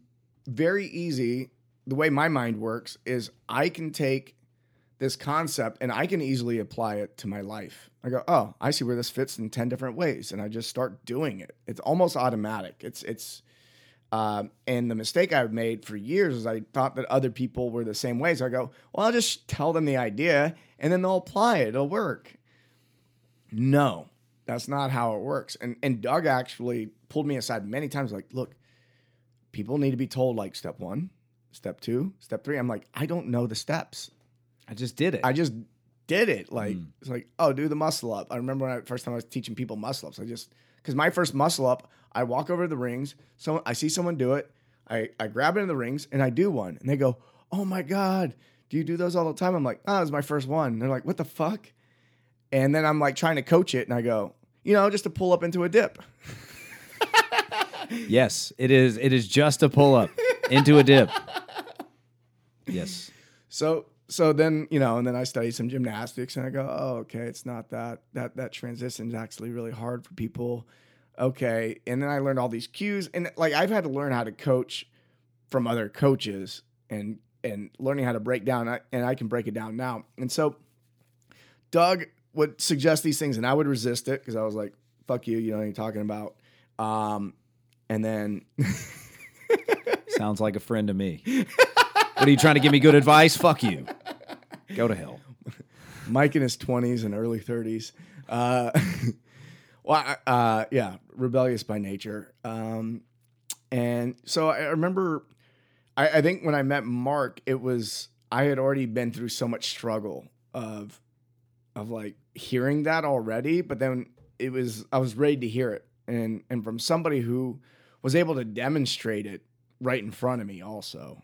very easy. The way my mind works is I can take this concept and I can easily apply it to my life. I go, oh, I see where this fits in 10 different ways. And I just start doing it. It's almost automatic. And the mistake I've made for years is I thought that other people were the same way. So I go, well, I'll just tell them the idea and then they'll apply it. It'll work. No, that's not how it works. And Doug actually pulled me aside many times. Like, look, people need to be told like step 1, step 2, step 3. I'm like, I don't know the steps. I just did it. Like, It's like, oh, do the muscle up. I remember when first time I was teaching people muscle ups. Because my first muscle up, I walk over to the rings. So I see someone do it. I grab into the rings and I do one. And they go, oh my God, do you do those all the time? I'm like, oh, it was my first one. And they're like, what the fuck? And then I'm like trying to coach it. And I go, just to pull up into a dip. Yes, it is. It is just a pull up into a dip. Yes. So then, and then I studied some gymnastics and I go, oh, okay, it's not that transition is actually really hard for people. Okay. And then I learned all these cues and like, I've had to learn how to coach from other coaches and learning how to break down, and I can break it down now. And so Doug would suggest these things and I would resist it because I was like, fuck you. You know what you're talking about. And then sounds like a friend to me. What are you trying to give me good advice? Fuck you. Go to hell. Mike in his 20s and early 30s. Rebellious by nature. And so I remember, I think when I met Mark, I had already been through so much struggle of like hearing that already, but then I was ready to hear it. And from somebody who was able to demonstrate it right in front of me also.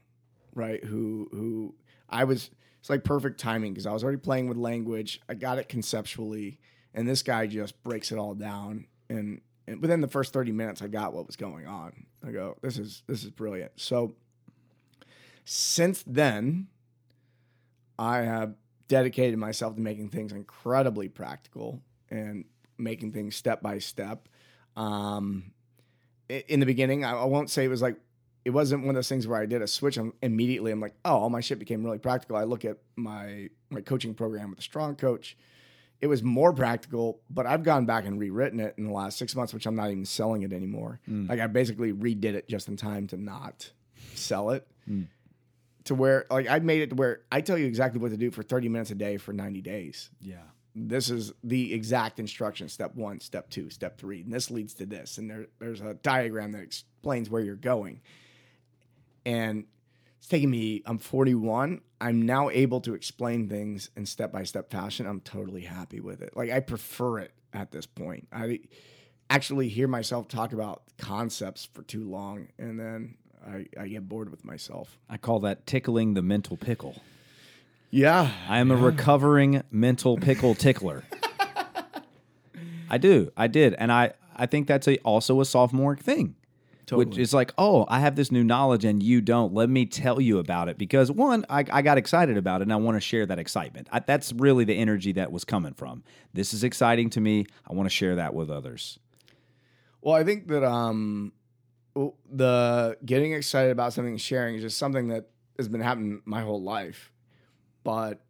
Right, who I was, it's like perfect timing because I was already playing with language. I got it conceptually, and this guy just breaks it all down. And within the first 30 minutes, I got what was going on. I go, this is brilliant. So since then, I have dedicated myself to making things incredibly practical and making things step by step. In the beginning, I won't say it was like, it wasn't one of those things where I did a switch and immediately I'm like, oh, all my shit became really practical. I look at my coaching program with a strong coach. It was more practical, but I've gone back and rewritten it in the last 6 months, which I'm not even selling it anymore. Like I basically redid it just in time to not sell it to where like I made it to where I tell you exactly what to do for 30 minutes a day for 90 days. Yeah. This is the exact instruction, step 1, step 2, step 3, and this leads to this. And there's a diagram that explains where you're going. And it's taken me, I'm 41. I'm now able to explain things in step-by-step fashion. I'm totally happy with it. Like I prefer it at this point. I actually hear myself talk about concepts for too long. And then I get bored with myself. I call that tickling the mental pickle. Yeah. I am a recovering mental pickle tickler. I did. And I think that's also a sophomoric thing. Totally. Which is like, oh, I have this new knowledge and you don't. Let me tell you about it. Because one, I got excited about it and I want to share that excitement. That's really the energy that was coming from. This is exciting to me. I want to share that with others. Well, I think that the getting excited about something and sharing is just something that has been happening my whole life. But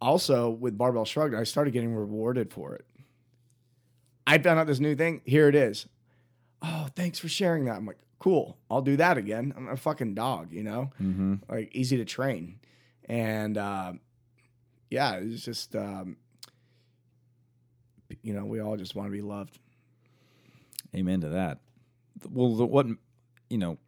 also with Barbell Shrugged, I started getting rewarded for it. I found out this new thing. Here it is. Oh, thanks for sharing that. I'm like, cool. I'll do that again. I'm a fucking dog, you know? Mm-hmm. Like, easy to train. And, yeah, it's just, you know, we all just want to be loved. Amen to that. Well,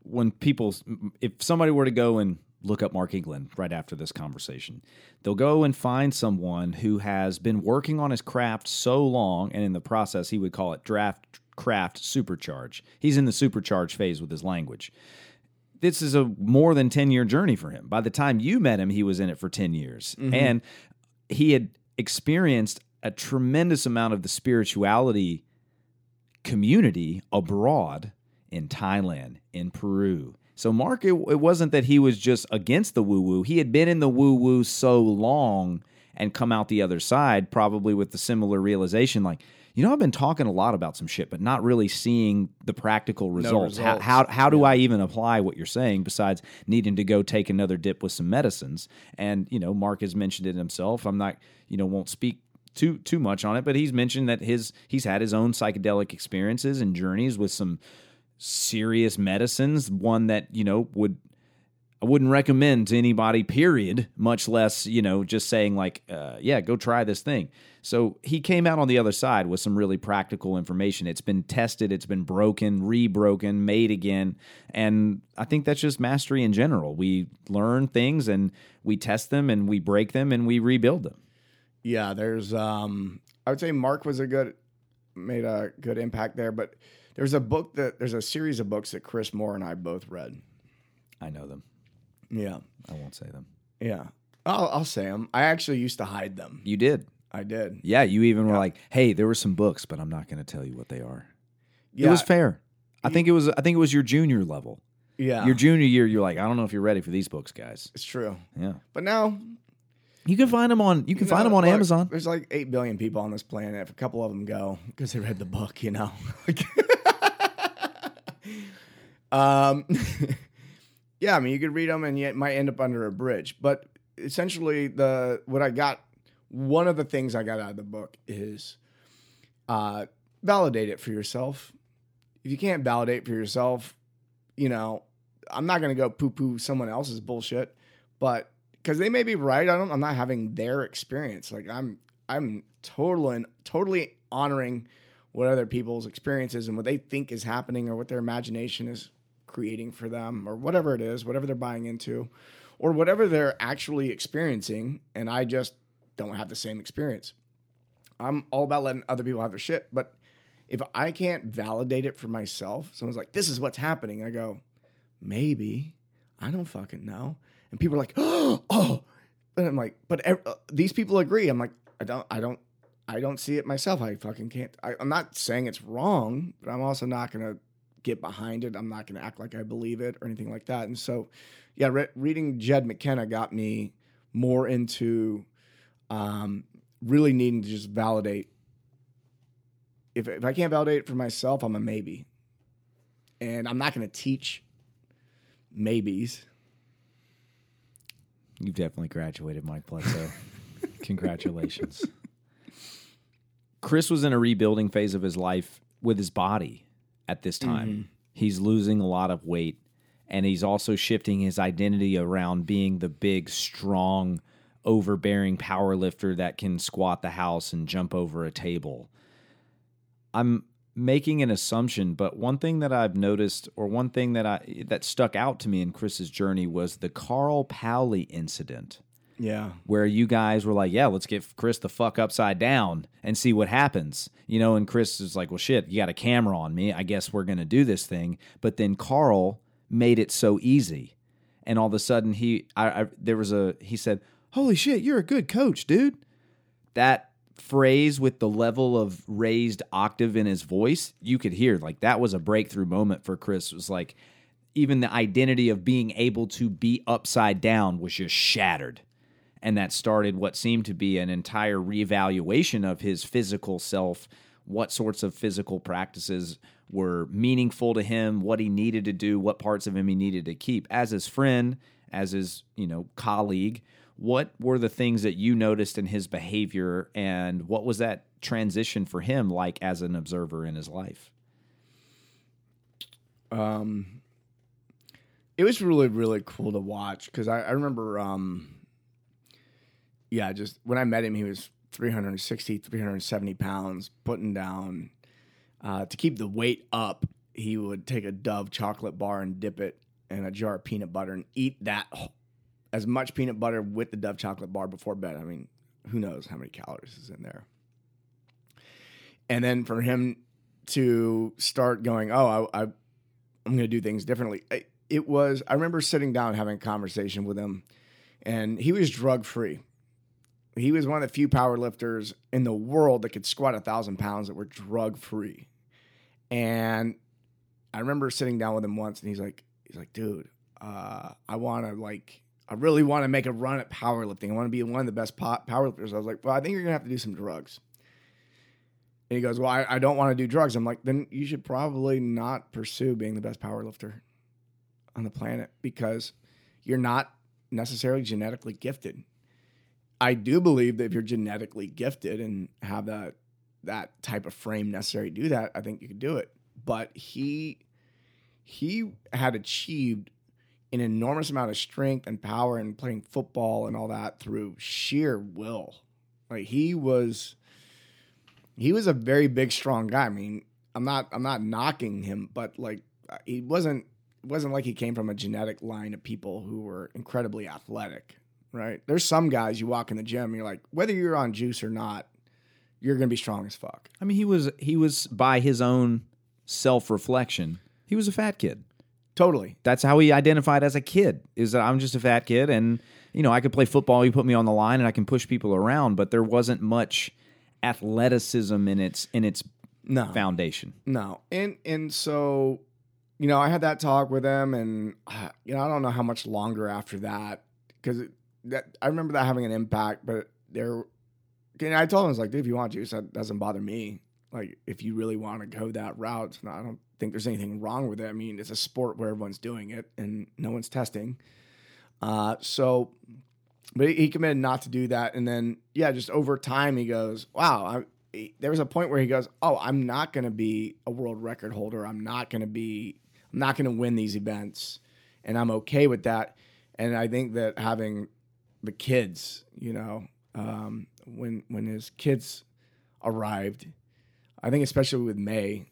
when people, if somebody were to go and look up Mark England right after this conversation, they'll go and find someone who has been working on his craft so long, and in the process, he would call it craft supercharge. He's in the supercharge phase with his language. This is a more than 10-year journey for him. By the time you met him, he was in it for 10 years. Mm-hmm. And he had experienced a tremendous amount of the spirituality community abroad in Thailand, in Peru. So Mark, it wasn't that he was just against the woo-woo. He had been in the woo-woo so long and come out the other side probably with the similar realization like, you know, I've been talking a lot about some shit, but not really seeing the practical results. No results. How do I even apply what you're saying besides needing to go take another dip with some medicines? And, you know, Mark has mentioned it himself. I'm not, you know, won't speak too much on it, but he's mentioned that he's had his own psychedelic experiences and journeys with some serious medicines, one that, you know, I wouldn't recommend to anybody, period, much less, you know, just saying like, yeah, go try this thing. So he came out on the other side with some really practical information. It's been tested. It's been broken, rebroken, made again. And I think that's just mastery in general. We learn things and we test them and we break them and we rebuild them. Yeah, there's, I would say Mark was made a good impact there, but there's a series of books that Chris Moore and I both read. I know them. Yeah. I won't say them. Yeah. I'll say them. I actually used to hide them. You did. I did. Yeah. You even were like, hey, there were some books, but I'm not going to tell you what they are. Yeah. It was fair. I think it was your junior level. Yeah. Your junior year, you're like, I don't know if you're ready for these books, guys. It's true. Yeah. But now you can find them on Amazon. There's like 8 billion people on this planet. If a couple of them go because they read the book, you know. Yeah, I mean, you could read them and yet might end up under a bridge. But essentially, one of the things I got out of the book is validate it for yourself. If you can't validate for yourself, you know, I'm not going to go poo-poo someone else's bullshit, but because they may be right. I'm not having their experience. Like I'm totally honoring what other people's experiences and what they think is happening or what their imagination is creating for them or whatever it is, whatever they're buying into or whatever they're actually experiencing. And I just don't have the same experience. I'm all about letting other people have their shit. But if I can't validate it for myself, someone's like, this is what's happening. I go, maybe, I don't fucking know. And people are like, oh, and I'm like, but these people agree. I'm like, I don't see it myself. I fucking can't. I'm not saying it's wrong, but I'm also not going to get behind it. I'm not going to act like I believe it or anything like that. And so, yeah, reading Jed McKenna got me more into really needing to just validate. If I can't validate it for myself, I'm a maybe. And I'm not going to teach maybes. You've definitely graduated, Mike Bledsoe. Congratulations. Chris was in a rebuilding phase of his life with his body. At this time, mm-hmm. He's losing a lot of weight, and he's also shifting his identity around being the big, strong, overbearing power lifter that can squat the house and jump over a table. I'm making an assumption, but one thing that I've noticed, or one thing that stuck out to me in Chris's journey, was the Carl Paoli incident. Yeah. Where you guys were like, yeah, let's get Chris the fuck upside down and see what happens. You know, and Chris is like, well, shit, you got a camera on me. I guess we're going to do this thing. But then Carl made it so easy. And all of a sudden he said, holy shit, you're a good coach, dude. That phrase with the level of raised octave in his voice, you could hear like that was a breakthrough moment for Chris. It was like even the identity of being able to be upside down was just shattered. And that started what seemed to be an entire reevaluation of his physical self, what sorts of physical practices were meaningful to him, what he needed to do, what parts of him he needed to keep. As his friend, as his, colleague, what were the things that you noticed in his behavior, and what was that transition for him like as an observer in his life? It was really, really cool to watch because I remember... just when I met him, he was 360, 370 pounds, putting down. To keep the weight up, he would take a Dove chocolate bar and dip it in a jar of peanut butter and eat that, as much peanut butter with the Dove chocolate bar before bed. I mean, who knows how many calories is in there. And then for him to start going, I'm going to do things differently. I remember sitting down having a conversation with him, and he was drug-free. He was one of the few power lifters in the world that could squat 1,000 pounds that were drug-free. And I remember sitting down with him once, and he's like, dude, I really want to make a run at powerlifting. I want to be one of the best power lifters. I was like, well, I think you're going to have to do some drugs. And he goes, well, I don't want to do drugs. I'm like, then you should probably not pursue being the best power lifter on the planet because you're not necessarily genetically gifted. I do believe that if you're genetically gifted and have that type of frame necessary to do that, I think you could do it. But he had achieved an enormous amount of strength and power and playing football and all that through sheer will. Like he was a very big, strong guy. I mean, I'm not knocking him, but like it wasn't like he came from a genetic line of people who were incredibly athletic. Right. There's some guys you walk in the gym and you're like, whether you're on juice or not, you're going to be strong as fuck. I mean, he was by his own self-reflection, he was a fat kid. Totally. That's how he identified as a kid, is that I'm just a fat kid and, I could play football. You put me on the line and I can push people around, but there wasn't much athleticism in its foundation. No. And so, I had that talk with him and, I don't know how much longer after that because I remember that having an impact, but I told him, I was like, dude, if you want juice, that doesn't bother me. Like, if you really want to go that route, I don't think there's anything wrong with it. I mean, it's a sport where everyone's doing it and no one's testing. But he committed not to do that. And then, just over time, he goes, wow, there was a point where he goes, oh, I'm not going to be a world record holder. I'm not going to win these events. And I'm okay with that. And I think that having the kids, when his kids arrived, I think especially with May,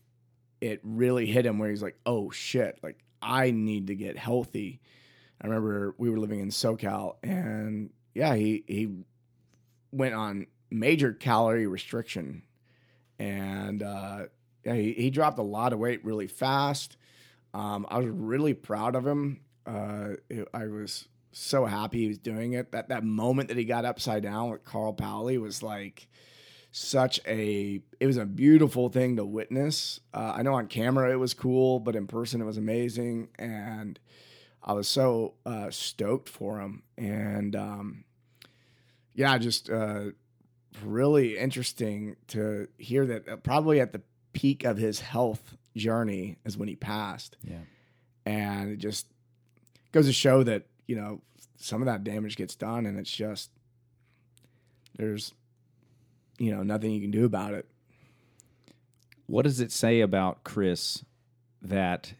it really hit him where he's like, oh shit, like I need to get healthy. I remember we were living in SoCal and he went on major calorie restriction and he dropped a lot of weight really fast. I was really proud of him. I was so happy he was doing it. That moment that he got upside down with Carl Paoli was like it was a beautiful thing to witness. I know on camera it was cool, but in person it was amazing. And I was so stoked for him. And really interesting to hear that probably at the peak of his health journey is when he passed. Yeah. And it just goes to show that, some of that damage gets done and it's just, there's, nothing you can do about it. What does it say about Chris that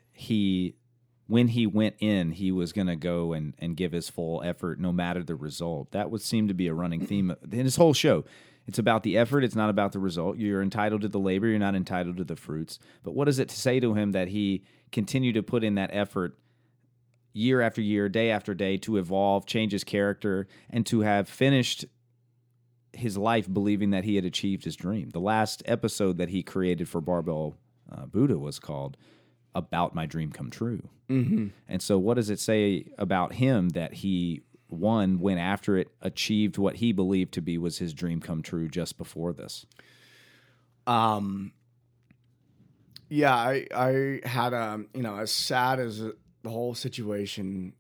when he went in, he was going to go and give his full effort no matter the result? That would seem to be a running theme in his whole show. It's about the effort. It's not about the result. You're entitled to the labor. You're not entitled to the fruits. But what does it say to him that he continued to put in that effort year after year, day after day, to evolve, change his character, and to have finished his life believing that he had achieved his dream? The last episode that he created for Barbell Buddha was called About My Dream Come True. Mm-hmm. And so what does it say about him that he one, went after it, achieved what he believed to be was his dream come true just before this? Yeah, I had a, you know, as sad as the whole situation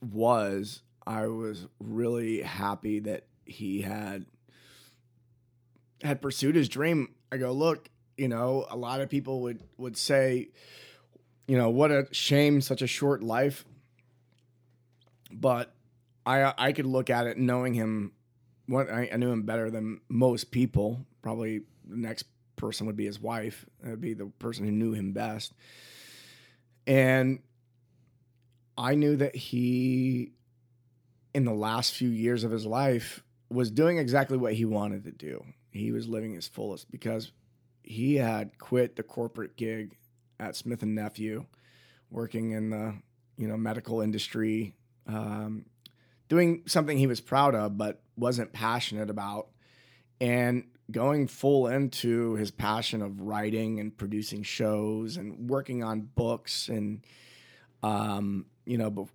was, I was really happy that he had pursued his dream. I go, look, you know, a lot of people would say, you know, what a shame, such a short life. But I could look at it knowing him. I knew him better than most people. Probably the next person would be his wife. That would be the person who knew him best. And I knew that he, in the last few years of his life, was doing exactly what he wanted to do. He was living his fullest because he had quit the corporate gig at Smith & Nephew, working in the, you know, medical industry, doing something he was proud of but wasn't passionate about, and going full into his passion of writing and producing shows and working on books. And, you know,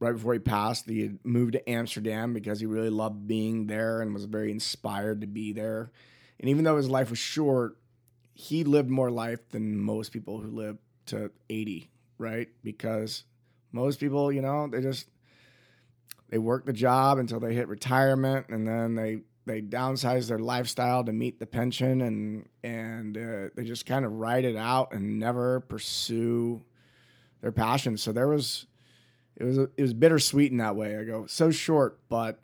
right before he passed, he had moved to Amsterdam because he really loved being there and was very inspired to be there. And even though his life was short, he lived more life than most people who live to 80, right? Because most people, you know, they work the job until they hit retirement, and then they downsize their lifestyle to meet the pension, and they just kind of ride it out and never pursue their passion. So it was bittersweet in that way. I go, so short, but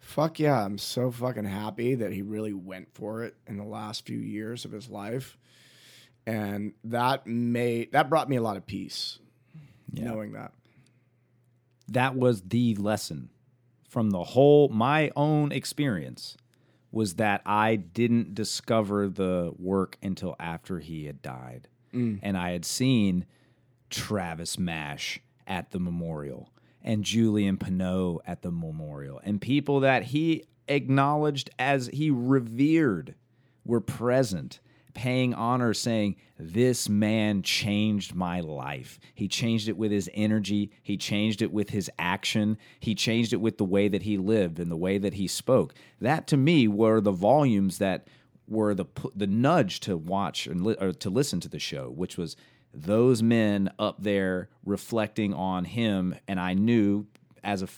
fuck yeah, I'm so fucking happy that he really went for it in the last few years of his life. And that brought me a lot of peace, knowing that. That was the lesson from the whole, my own experience was that I didn't discover the work until after he had died. And I had seen Travis Mash at the memorial and Julian Pineau at the memorial, and people that he acknowledged as he revered were present, paying honor, saying, this man changed my life. He changed it with his energy. He changed it with his action. He changed it with the way that he lived and the way that he spoke. That, to me, were the volumes that were the nudge to watch or to listen to the show, which was those men up there reflecting on him. And I knew as a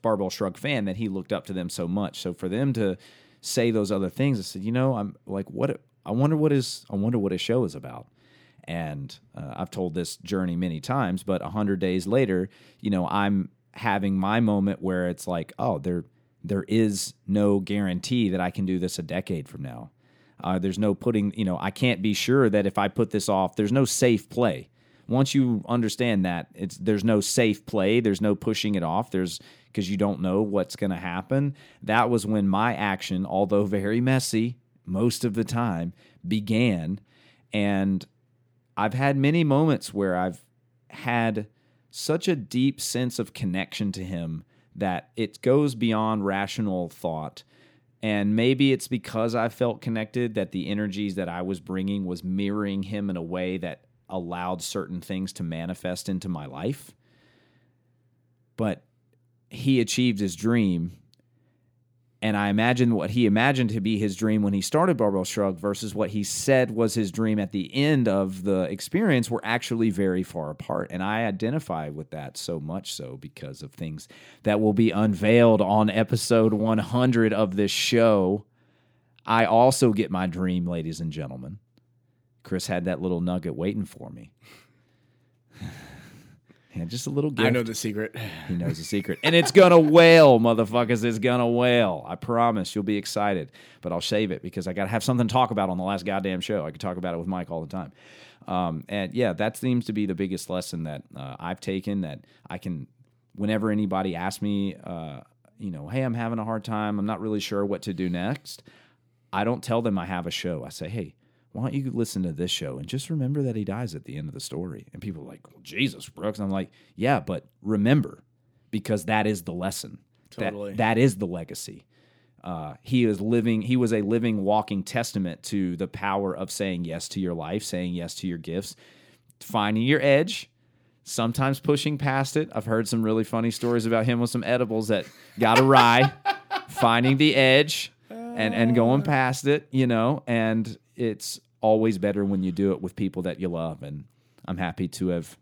Barbell Shrugged fan that he looked up to them so much. So for them to say those other things, I said, you know, I'm like, what... I wonder what his show is about. And I've told this journey many times, but 100 days later, you know, I'm having my moment where it's like, oh, there is no guarantee that I can do this a decade from now. There's no putting, you know, I can't be sure that if I put this off, there's no safe play. Once you understand that, there's no safe play, there's no pushing it off, because you don't know what's going to happen. That was when my action, although very messy, most of the time, began. And I've had many moments where I've had such a deep sense of connection to him that it goes beyond rational thought. And maybe it's because I felt connected that the energies that I was bringing was mirroring him in a way that allowed certain things to manifest into my life. But he achieved his dream. And I imagine what he imagined to be his dream when he started Barbell Shrugged versus what he said was his dream at the end of the experience were actually very far apart. And I identify with that so much so because of things that will be unveiled on episode 100 of this show. I also get my dream, ladies and gentlemen. Chris had that little nugget waiting for me. Man, just a little gift. I know the secret. He knows the secret. And it's going to wail, motherfuckers. It's going to wail. I promise you'll be excited. But I'll save it because I got to have something to talk about on the last goddamn show. I could talk about it with Mike all the time. And yeah, that seems to be the biggest lesson that I've taken, that I can, whenever anybody asks me, you know, hey, I'm having a hard time, I'm not really sure what to do next, I don't tell them I have a show. I say, hey, why don't you listen to this show and just remember that he dies at the end of the story? And people are like, well, Jesus, Brooks. And I'm like, yeah, but remember, because that is the lesson. Totally. That is the legacy. He was a living, walking testament to the power of saying yes to your life, saying yes to your gifts, finding your edge, sometimes pushing past it. I've heard some really funny stories about him with some edibles that got awry, finding the edge and going past it, you know, and it's always better when you do it with people that you love. And I'm happy to have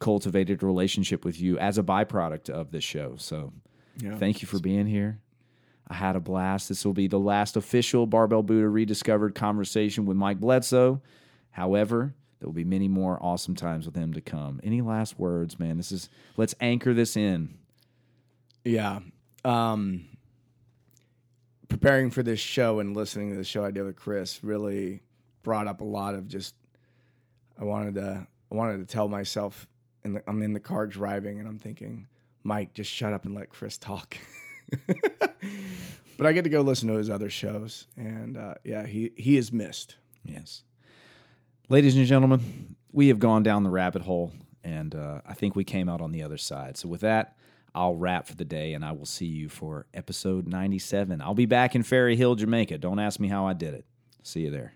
cultivated a relationship with you as a byproduct of this show. So yeah, thank you for being here. I had a blast. This will be the last official Barbell Buddha Rediscovered conversation with Mike Bledsoe. However, there will be many more awesome times with him to come. Any last words, man? This is, let's anchor this in. Yeah. Preparing for this show and listening to the show I did with Chris really brought up a lot of just, I wanted to tell myself, and I'm in the car driving and I'm thinking, Mike, just shut up and let Chris talk. But I get to go listen to his other shows, and he is missed. Yes. Ladies and gentlemen, we have gone down the rabbit hole, and I think we came out on the other side. So with that, I'll wrap for the day, and I will see you for episode 97. I'll be back in Fairy Hill, Jamaica. Don't ask me how I did it. See you there.